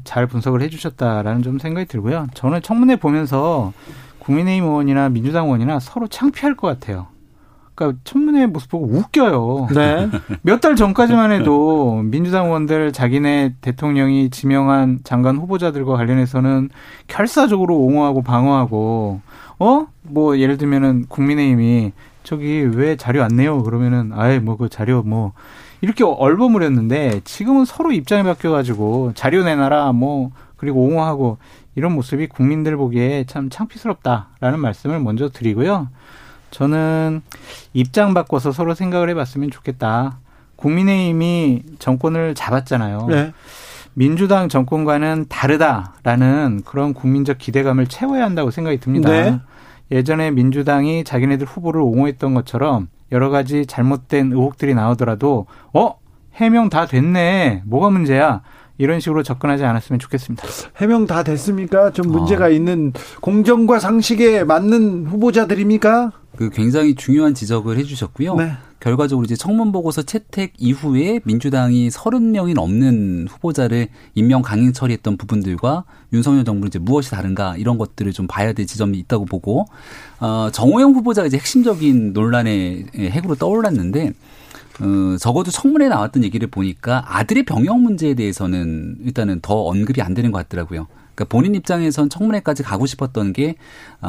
잘 분석을 해 주셨다라는 좀 생각이 들고요. 저는 청문회 보면서 국민의힘 의원이나 민주당 의원이나 서로 창피할 것 같아요. 그러니까 청문회 모습 보고 웃겨요. 네. 몇 달 전까지만 해도 민주당 의원들 자기네 대통령이 지명한 장관 후보자들과 관련해서는 결사적으로 옹호하고 방어하고 어? 뭐 예를 들면은 국민의힘이 저기 왜 자료 안 내요? 그러면은 아예 뭐 그 자료 뭐 이렇게 얼버무렸는데 지금은 서로 입장이 바뀌어가지고 자료 내놔라 뭐 그리고 옹호하고 이런 모습이 국민들 보기에 참 창피스럽다라는 말씀을 먼저 드리고요. 저는 입장 바꿔서 서로 생각을 해봤으면 좋겠다. 국민의힘이 정권을 잡았잖아요. 네. 민주당 정권과는 다르다라는 그런 국민적 기대감을 채워야 한다고 생각이 듭니다. 네. 예전에 민주당이 자기네들 후보를 옹호했던 것처럼 여러 가지 잘못된 의혹들이 나오더라도 어? 해명 다 됐네. 뭐가 문제야? 이런 식으로 접근하지 않았으면 좋겠습니다. 해명 다 됐습니까? 좀 문제가 어. 있는 공정과 상식에 맞는 후보자들입니까? 그 굉장히 중요한 지적을 해 주셨고요. 네. 결과적으로 이제 청문보고서 채택 이후에 민주당이 삼십 명이 넘는 후보자를 임명 강행 처리했던 부분들과 윤석열 정부는 이제 무엇이 다른가 이런 것들을 좀 봐야 될 지점이 있다고 보고 어, 정호영 후보자가 이제 핵심적인 논란의 핵으로 떠올랐는데 어, 적어도 청문회에 나왔던 얘기를 보니까 아들의 병역 문제에 대해서는 일단은 더 언급이 안 되는 것 같더라고요. 그러니까 본인 입장에선 청문회까지 가고 싶었던 게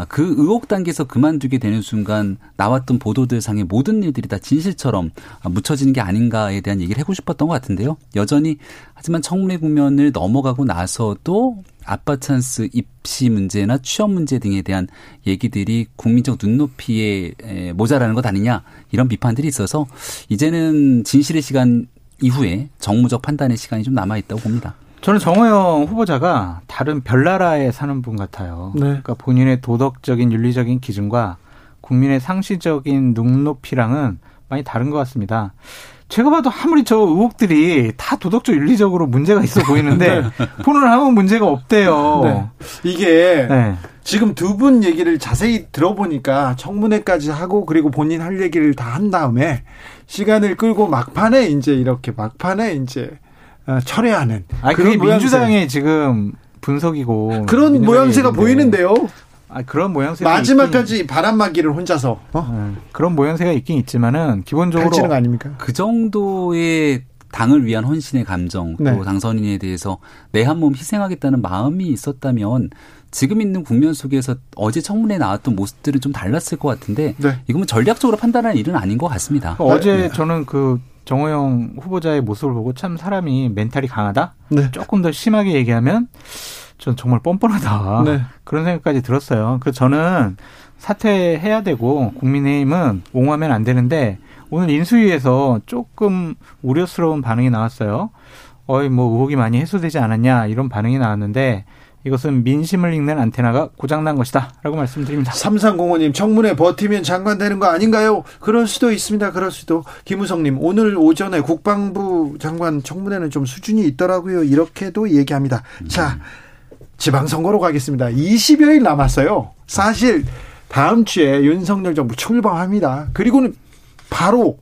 그 의혹 단계에서 그만두게 되는 순간 나왔던 보도들상의 모든 일들이 다 진실처럼 묻혀지는 게 아닌가에 대한 얘기를 하고 싶었던 것 같은데요. 여전히 하지만 청문회 국면을 넘어가고 나서도 아빠 찬스 입시 문제나 취업 문제 등에 대한 얘기들이 국민적 눈높이에 모자라는 것 아니냐 이런 비판들이 있어서 이제는 진실의 시간 이후에 정무적 판단의 시간이 좀 남아있다고 봅니다. 저는 정호영 후보자가 다른 별나라에 사는 분 같아요. 네. 그러니까 본인의 도덕적인 윤리적인 기준과 국민의 상시적인 눈높이랑은 많이 다른 것 같습니다. 제가 봐도 아무리 저 의혹들이 다 도덕적 윤리적으로 문제가 있어 보이는데 본인은 아무 문제가 없대요. 네. 이게 네. 지금 두 분 얘기를 자세히 들어보니까 청문회까지 하고 그리고 본인 할 얘기를 다 한 다음에 시간을 끌고 막판에 이제 이렇게 막판에 이제 철회하는. 아, 그게 민주당의 지금 분석이고 그런 모양새가 보이는데요. 아, 그런 모양새 마지막까지 있긴. 바람막이를 혼자서 어? 네, 그런 모양새가 있긴 있지만은 기본적으로 거 아닙니까? 그 정도의 당을 위한 헌신의 감정 또 네. 당선인에 대해서 내 한 몸 희생하겠다는 마음이 있었다면. 지금 있는 국면 속에서 어제 청문회에 나왔던 모습들은 좀 달랐을 것 같은데 네. 이건 전략적으로 판단할 일은 아닌 것 같습니다. 어제 네. 저는 그 정호영 후보자의 모습을 보고 참 사람이 멘탈이 강하다? 네. 조금 더 심하게 얘기하면 전 정말 뻔뻔하다. 네. 그런 생각까지 들었어요. 그래서 저는 사퇴해야 되고 국민의힘은 옹호하면 안 되는데 오늘 인수위에서 조금 우려스러운 반응이 나왔어요. 어이 뭐 의혹이 많이 해소되지 않았냐 이런 반응이 나왔는데 이것은 민심을 읽는 안테나가 고장난 것이다 라고 말씀드립니다. 삼삼공오님 청문회 버티면 장관 되는 거 아닌가요? 그럴 수도 있습니다. 그럴 수도. 김우성님 오늘 오전에 국방부 장관 청문회는 좀 수준이 있더라고요. 이렇게도 얘기합니다. 음. 자 지방선거로 가겠습니다. 이십여일 남았어요. 사실 다음 주에 윤석열 정부 출범합니다. 그리고는 바로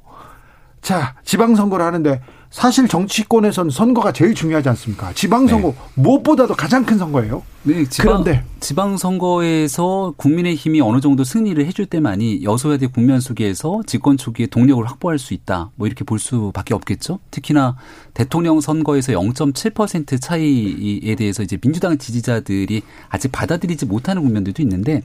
자 지방선거를 하는데 사실 정치권에서는 선거가 제일 중요하지 않습니까? 지방선거, 네. 무엇보다도 가장 큰 선거예요. 네, 지방, 그런데 지방선거에서 국민의힘이 어느 정도 승리를 해줄 때만이 여소야대 국면 속에서 집권 초기에 동력을 확보할 수 있다. 뭐 이렇게 볼 수밖에 없겠죠. 특히나 대통령 선거에서 영 점 칠 퍼센트 차이에 대해서 이제 민주당 지지자들이 아직 받아들이지 못하는 국면들도 있는데,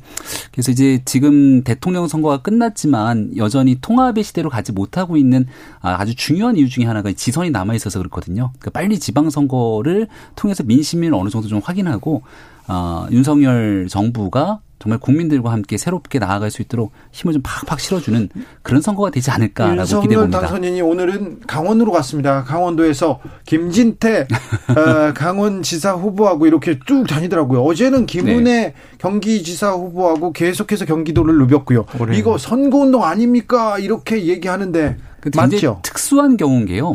그래서 이제 지금 대통령 선거가 끝났지만 여전히 통합의 시대로 가지 못하고 있는 아주 중요한 이유 중에 하나가 지선이 남아 있어서 그렇거든요. 그러니까 빨리 지방선거를 통해서 민심을 어느 정도 좀 확인하고. 어, 윤석열 정부가 정말 국민들과 함께 새롭게 나아갈 수 있도록 힘을 좀 팍팍 실어주는 그런 선거가 되지 않을까라고 기대해봅니다. 윤석열 당선인이 오늘은 강원으로 갔습니다. 강원도에서 김진태 어, 강원지사 후보하고 이렇게 쭉 다니더라고요. 어제는 김은혜 네. 경기지사 후보하고 계속해서 경기도를 누볐고요. 오래요. 이거 선거운동 아닙니까? 이렇게 얘기하는데 맞죠? 특수한 경우인 게요.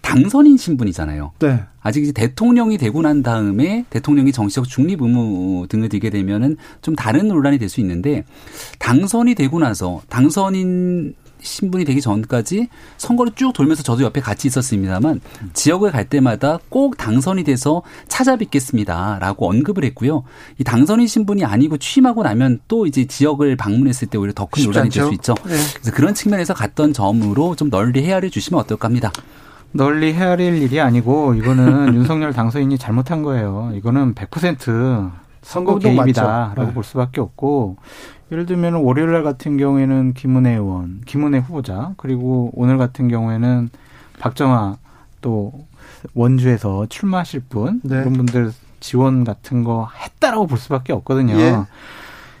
당선인 신분이잖아요. 네. 아직 이제 대통령이 되고 난 다음에 대통령이 정치적 중립 의무 등을 지게 되면은 좀 다른 논란이 될 수 있는데, 당선이 되고 나서 당선인 신분이 되기 전까지 선거를 쭉 돌면서 저도 옆에 같이 있었습니다만 음. 지역을 갈 때마다 꼭 당선이 돼서 찾아뵙겠습니다라고 언급을 했고요. 이 당선인 신분이 아니고 취임하고 나면 또 이제 지역을 방문했을 때 오히려 더 큰 논란이 될 수 있죠. 네. 그래서 그런 측면에서 갔던 점으로 좀 널리 헤아려 주시면 어떨까 합니다. 널리 헤아릴 일이 아니고 이거는 윤석열 당선인이 잘못한 거예요. 이거는 백 퍼센트 선거 개입이다라고 네. 볼 수밖에 없고, 예를 들면 월요일날 같은 경우에는 김은혜 의원, 김은혜 후보자, 그리고 오늘 같은 경우에는 박정아 또 원주에서 출마하실 분 네. 그런 분들 지원 같은 거 했다라고 볼 수밖에 없거든요. 예.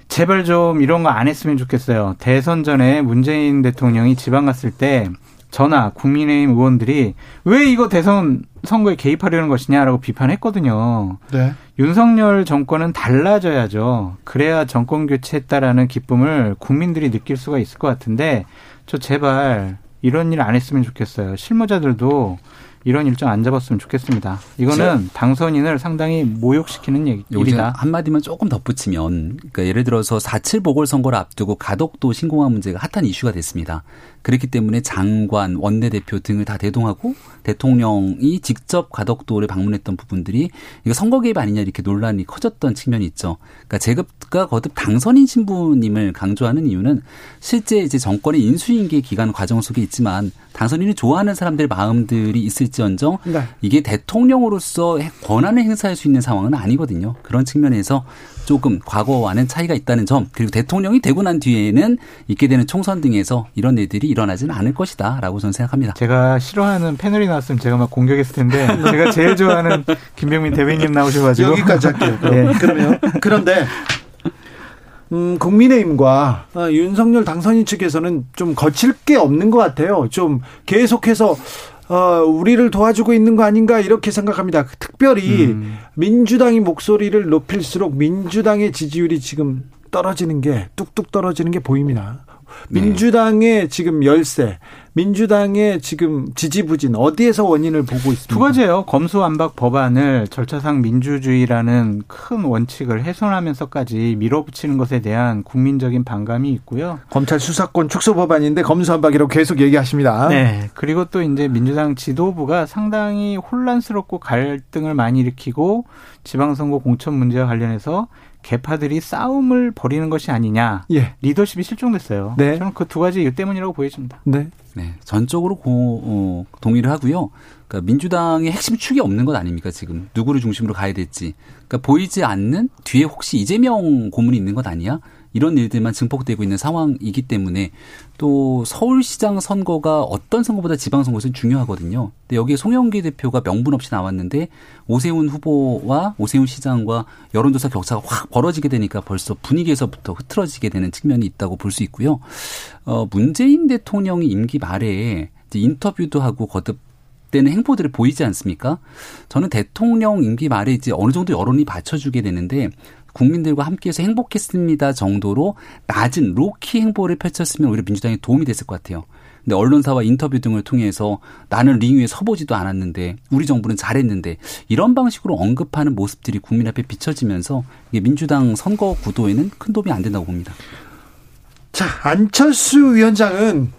제발 좀 이런 거 안 했으면 좋겠어요. 대선 전에 문재인 대통령이 지방 갔을 때 저나 국민의힘 의원들이 왜 이거 대선 선거에 개입하려는 것이냐라고 비판했거든요. 네. 윤석열 정권은 달라져야죠. 그래야 정권 교체했다라는 기쁨을 국민들이 느낄 수가 있을 것 같은데, 저 제발 이런 일 안 했으면 좋겠어요. 실무자들도 이런 일정 안 잡았으면 좋겠습니다. 이거는 당선인을 상당히 모욕시키는 얘기입니다. 한마디만 조금 덧붙이면, 그러니까 예를 들어서 사 점 칠 보궐선거를 앞두고 가덕도 신공항 문제가 핫한 이슈가 됐습니다. 그렇기 때문에 장관, 원내대표 등을 다 대동하고 대통령이 직접 가덕도를 방문했던 부분들이 이거 선거 개입 아니냐 이렇게 논란이 커졌던 측면이 있죠. 그러니까 제가 거듭 당선인 신분임을 강조하는 이유는 실제 이제 정권의 인수인계 기간 과정 속에 있지만 당선인을 좋아하는 사람들 마음들이 있을지언정 네. 이게 대통령으로서 권한을 행사할 수 있는 상황은 아니거든요. 그런 측면에서 조금 과거와는 차이가 있다는 점, 그리고 대통령이 되고 난 뒤에는 있게 되는 총선 등에서 이런 일들이 일어나지는 않을 것이다 라고 저는 생각합니다. 제가 싫어하는 패널이 나왔으면 제가 막 공격했을 텐데 제가 제일 좋아하는 김병민 대변인 나오셔가지고 여기까지 할게요. 네. 그러면 그런데 음, 국민의힘과 어, 윤석열 당선인 측에서는 좀 거칠 게 없는 것 같아요. 좀 계속해서 어, 우리를 도와주고 있는 거 아닌가 이렇게 생각합니다. 특별히 음. 민주당이 목소리를 높일수록 민주당의 지지율이 지금 떨어지는 게 뚝뚝 떨어지는 게 보입니다. 네. 민주당의 지금 열세, 민주당의 지금 지지부진 어디에서 원인을 보고 있습니까? 두 가지예요. 검수완박 법안을 절차상 민주주의라는 큰 원칙을 훼손하면서까지 밀어붙이는 것에 대한 국민적인 반감이 있고요. 검찰 수사권 축소 법안인데 검수완박이라고 계속 얘기하십니다. 네. 그리고 또 이제 민주당 지도부가 상당히 혼란스럽고 갈등을 많이 일으키고 지방선거 공천 문제와 관련해서 개파들이 싸움을 벌이는 것이 아니냐. 예. 리더십이 실종됐어요. 네. 저는 그 두 가지 이유 때문이라고 보여집니다. 네. 네. 전적으로 고, 어, 동의를 하고요. 그러니까 민주당의 핵심 축이 없는 것 아닙니까, 지금. 누구를 중심으로 가야 될지. 그러니까 보이지 않는 뒤에 혹시 이재명 고문이 있는 것 아니야? 이런 일들만 증폭되고 있는 상황이기 때문에, 또 서울시장 선거가 어떤 선거보다 지방선거에서는 중요하거든요. 근데 여기에 송영길 대표가 명분 없이 나왔는데 오세훈 후보와 오세훈 시장과 여론조사 격차가 확 벌어지게 되니까 벌써 분위기에서부터 흐트러지게 되는 측면이 있다고 볼 수 있고요. 어, 문재인 대통령이 임기 말에 이제 인터뷰도 하고 거듭 때는 행보들을 보이지 않습니까? 저는 대통령 임기 말에 이제 어느 정도 여론이 받쳐주게 되는데, 국민들과 함께해서 행복했습니다 정도로 낮은 로키 행보를 펼쳤으면 오히려 민주당에 도움이 됐을 것 같아요. 근데 언론사와 인터뷰 등을 통해서 나는 링 위에 서보지도 않았는데 우리 정부는 잘했는데 이런 방식으로 언급하는 모습들이 국민 앞에 비춰지면서 이게 민주당 선거 구도에는 큰 도움이 안 된다고 봅니다. 자, 안철수 위원장은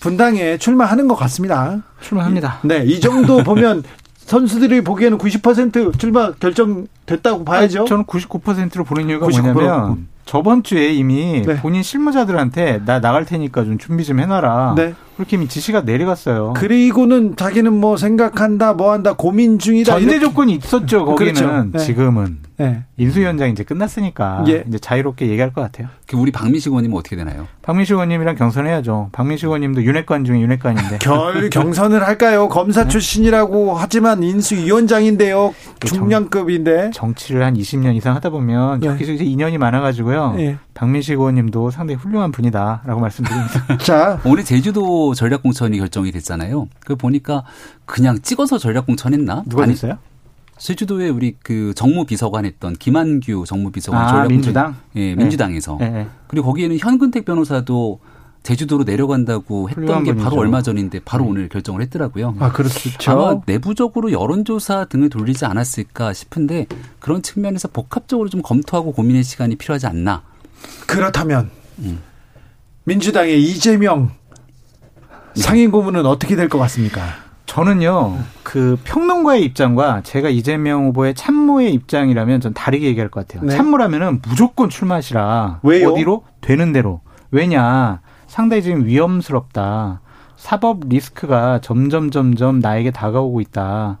분당에 출마하는 것 같습니다. 출마합니다. 네, 이 정도 보면 선수들이 보기에는 구십 퍼센트 출마 결정됐다고 봐야죠. 아니, 저는 구십구 퍼센트로 보는 이유가 구십구 퍼센트. 뭐냐면 저번 주에 이미 네. 본인 실무자들한테 나 나갈 테니까 좀 준비 좀 해놔라. 네. 그렇게 이미 지시가 내려갔어요. 그리고는 자기는 뭐 생각한다, 뭐 한다, 고민 중이다. 전제 이렇게. 조건이 있었죠. 거기는 그렇죠. 네. 지금은 네. 인수위원장 이제 끝났으니까 예. 이제 자유롭게 얘기할 것 같아요. 우리 박민식 의원님은 어떻게 되나요? 박민식 의원님이랑 경선해야죠. 박민식 의원님도 윤핵관 중에 윤핵관인데. 결 경선을 할까요? 검사 네. 출신이라고 하지만 인수위원장인데요. 중량급인데. 정치를 한 이십 년 이상 하다 보면 네. 계속 이제 인연이 많아가지고요. 네. 박민식 의원님도 상당히 훌륭한 분이다라고 말씀드립니다. 자, 오늘 제주도 전략공천이 결정이 됐잖아요. 그 보니까 그냥 찍어서 전략공천했나? 누가 아니, 됐어요? 제주도에 우리 그 정무비서관 했던 김한규 정무비서관 아, 전략공천. 민주당? 예, 네. 민주당에서. 네. 그리고 거기에는 현근택 변호사도 제주도로 내려간다고 했던 게 분이죠. 바로 얼마 전인데 바로 네. 오늘 결정을 했더라고요. 아, 그렇죠. 아마 내부적으로 여론조사 등을 돌리지 않았을까 싶은데 그런 측면에서 복합적으로 좀 검토하고 고민의 시간이 필요하지 않나. 그렇다면 음. 민주당의 이재명 상임고문은 어떻게 될 것 같습니까? 저는요, 그 평론가의 입장과 제가 이재명 후보의 참모의 입장이라면 전 다르게 얘기할 것 같아요. 네. 참모라면은 무조건 출마하시라. 왜요? 어디로? 되는 대로. 왜냐? 상당히 지금 위험스럽다. 사법 리스크가 점점 점점 나에게 다가오고 있다.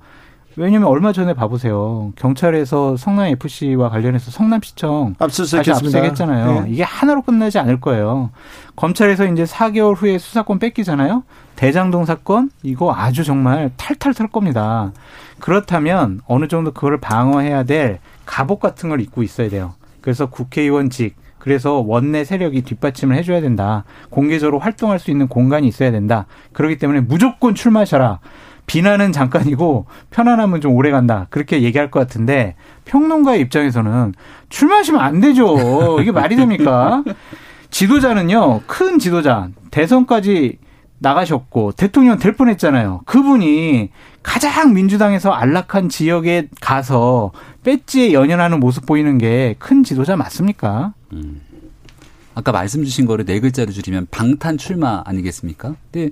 왜냐면 얼마 전에 봐보세요. 경찰에서 성남에프씨와 관련해서 성남시청 압수수색했습니다. 다시 압수수색했잖아요. 네. 이게 하나로 끝나지 않을 거예요. 검찰에서 이제 사 개월 후에 수사권 뺏기잖아요. 대장동 사건 이거 아주 정말 탈탈 털 겁니다. 그렇다면 어느 정도 그걸 방어해야 될 갑옷 같은 걸 입고 있어야 돼요. 그래서 국회의원직. 그래서 원내 세력이 뒷받침을 해줘야 된다. 공개적으로 활동할 수 있는 공간이 있어야 된다. 그렇기 때문에 무조건 출마하셔라. 비난은 잠깐이고 편안함은 좀 오래 간다. 그렇게 얘기할 것 같은데 평론가의 입장에서는 출마하시면 안 되죠. 이게 말이 됩니까? 지도자는요. 큰 지도자. 대선까지 나가셨고 대통령 될 뻔했잖아요. 그분이 가장 민주당에서 안락한 지역에 가서 배지에 연연하는 모습 보이는 게 큰 지도자 맞습니까? 음. 아까 말씀 주신 거를 네 글자로 줄이면 방탄 출마 아니겠습니까? 근데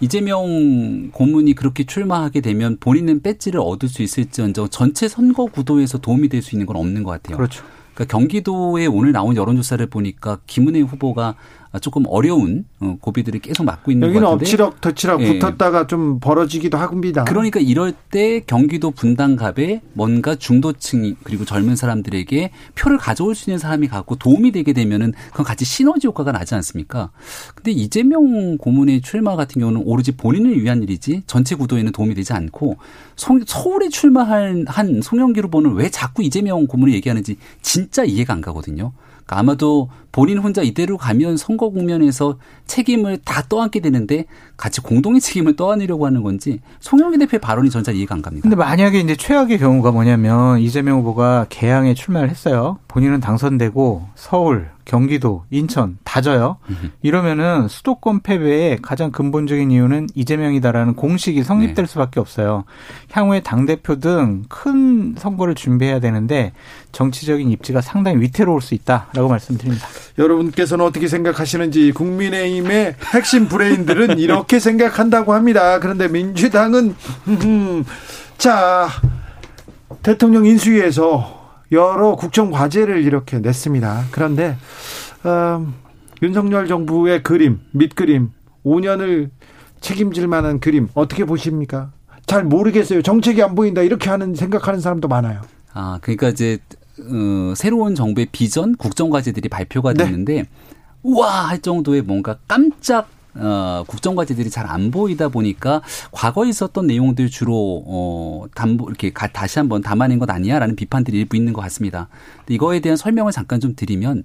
이재명 고문이 그렇게 출마하게 되면 본인은 배지를 얻을 수 있을지언정 전체 선거 구도에서 도움이 될 수 있는 건 없는 것 같아요. 그렇죠. 그러니까 경기도에 오늘 나온 여론조사를 보니까 김은혜 후보가 조금 어려운 고비들을 계속 맞고 있는 것 같은데. 여기는 엎치락 덮치락 예. 붙었다가 좀 벌어지기도 합니다. 그러니까 이럴 때 경기도 분당갑에 뭔가 중도층 그리고 젊은 사람들에게 표를 가져올 수 있는 사람이 갖고 도움이 되게 되면은 그건 같이 시너지 효과가 나지 않습니까? 근데 이재명 고문의 출마 같은 경우는 오로지 본인을 위한 일이지 전체 구도에는 도움이 되지 않고 송, 서울에 출마한 한 송영길 후보는 왜 자꾸 이재명 고문을 얘기하는지 진짜 이해가 안 가거든요. 아마도 본인 혼자 이대로 가면 선거 국면에서 책임을 다 떠안게 되는데 같이 공동의 책임을 떠안으려고 하는 건지 송영길 대표의 발언이 전 잘 이해가 안 갑니다. 근데 만약에 이제 최악의 경우가 뭐냐면 이재명 후보가 개항에 출마를 했어요. 본인은 당선되고 서울, 경기도, 인천 다 져요. 이러면은 수도권 패배의 가장 근본적인 이유는 이재명이다라는 공식이 성립될 네. 수밖에 없어요. 향후에 당대표 등 큰 선거를 준비해야 되는데 정치적인 입지가 상당히 위태로울 수 있다라고 말씀드립니다. 여러분께서는 어떻게 생각하시는지 국민의힘의 핵심 브레인들은 이렇게 생각한다고 합니다. 그런데 민주당은 자 대통령 인수위에서 여러 국정과제를 이렇게 냈습니다. 그런데 음, 윤석열 정부의 그림, 밑그림 오 년을 책임질 만한 그림 어떻게 보십니까? 잘 모르겠어요. 정책이 안 보인다 이렇게 하는 생각하는 사람도 많아요. 아, 그러니까 이제 어, 새로운 정부의 비전, 국정과제들이 발표가 됐는데 네. 우와 할 정도의 뭔가 깜짝 어, 국정과제들이 잘 안 보이다 보니까 과거에 있었던 내용들 주로 어, 담보 이렇게 가, 다시 한번 담아낸 것 아니야라는 비판들이 일부 있는 것 같습니다. 근데 이거에 대한 설명을 잠깐 좀 드리면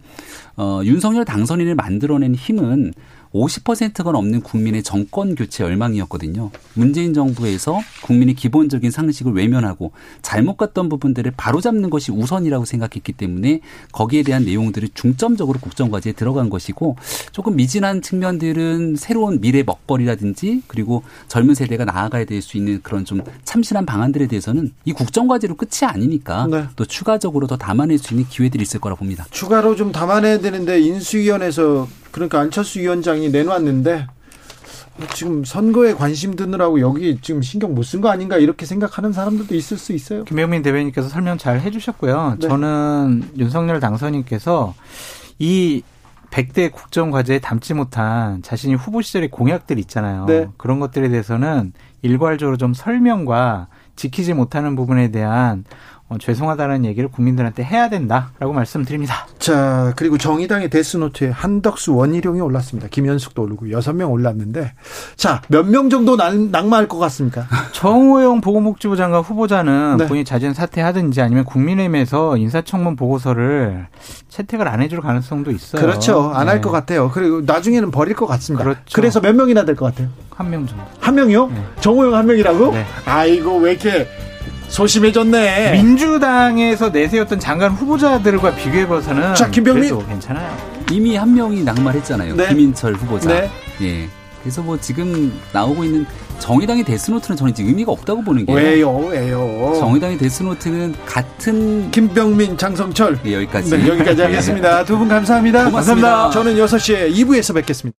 어, 윤석열 당선인을 만들어낸 힘은 오십 퍼센트가 넘는 국민의 정권 교체 열망이었거든요. 문재인 정부에서 국민의 기본적인 상식을 외면하고 잘못 갔던 부분들을 바로잡는 것이 우선이라고 생각했기 때문에 거기에 대한 내용들이 중점적으로 국정과제에 들어간 것이고 조금 미진한 측면들은 새로운 미래 먹거리라든지 그리고 젊은 세대가 나아가야 될 수 있는 그런 좀 참신한 방안들에 대해서는 이 국정과제로 끝이 아니니까 네. 또 추가적으로 더 담아낼 수 있는 기회들이 있을 거라 봅니다. 추가로 좀 담아내야 되는데 인수위원회에서 그러니까 안철수 위원장이 내놓았는데 지금 선거에 관심 드느라고 여기 지금 신경 못 쓴 거 아닌가 이렇게 생각하는 사람들도 있을 수 있어요. 김병민 대변인께서 설명 잘 해주셨고요. 네. 저는 윤석열 당선인께서 이 백 대 국정과제에 담지 못한 자신이 후보 시절의 공약들 있잖아요. 네. 그런 것들에 대해서는 일괄적으로 좀 설명과 지키지 못하는 부분에 대한 어, 죄송하다는 얘기를 국민들한테 해야 된다라고 말씀드립니다. 자, 그리고 정의당의 데스노트에 한덕수, 원희룡이 올랐습니다. 김현숙도 오르고 여섯 명 올랐는데, 자, 몇 명 정도 낙, 낙마할 것 같습니까? 정호영 보건복지부 장관 후보자는 네. 본인이 자진 사퇴하든지 아니면 국민의힘에서 인사청문 보고서를 채택을 안 해줄 가능성도 있어요. 그렇죠. 안 할 것 네. 같아요. 그리고 나중에는 버릴 것 같습니다. 그렇죠. 그래서 몇 명이나 될 것 같아요? 한 명 정도. 한 명이요? 네. 정호영 한 명이라고? 네. 아이고, 왜 이렇게 소심해졌네. 민주당에서 내세웠던 장관 후보자들과 비교해봐서는 자, 김병민 괜찮아요. 이미 한 명이 낙마했잖아요. 네. 김인철 후보자. 네. 예. 그래서 뭐 지금 나오고 있는 정의당의 데스노트는 저는 이제 의미가 없다고 보는 게 왜요, 왜요? 정의당의 데스노트는 같은 김병민, 장성철 네, 여기까지 네, 여기까지 하겠습니다. 두 분 감사합니다. 고맙습니다. 감사합니다. 저는 여섯 시에 이 부에서 뵙겠습니다.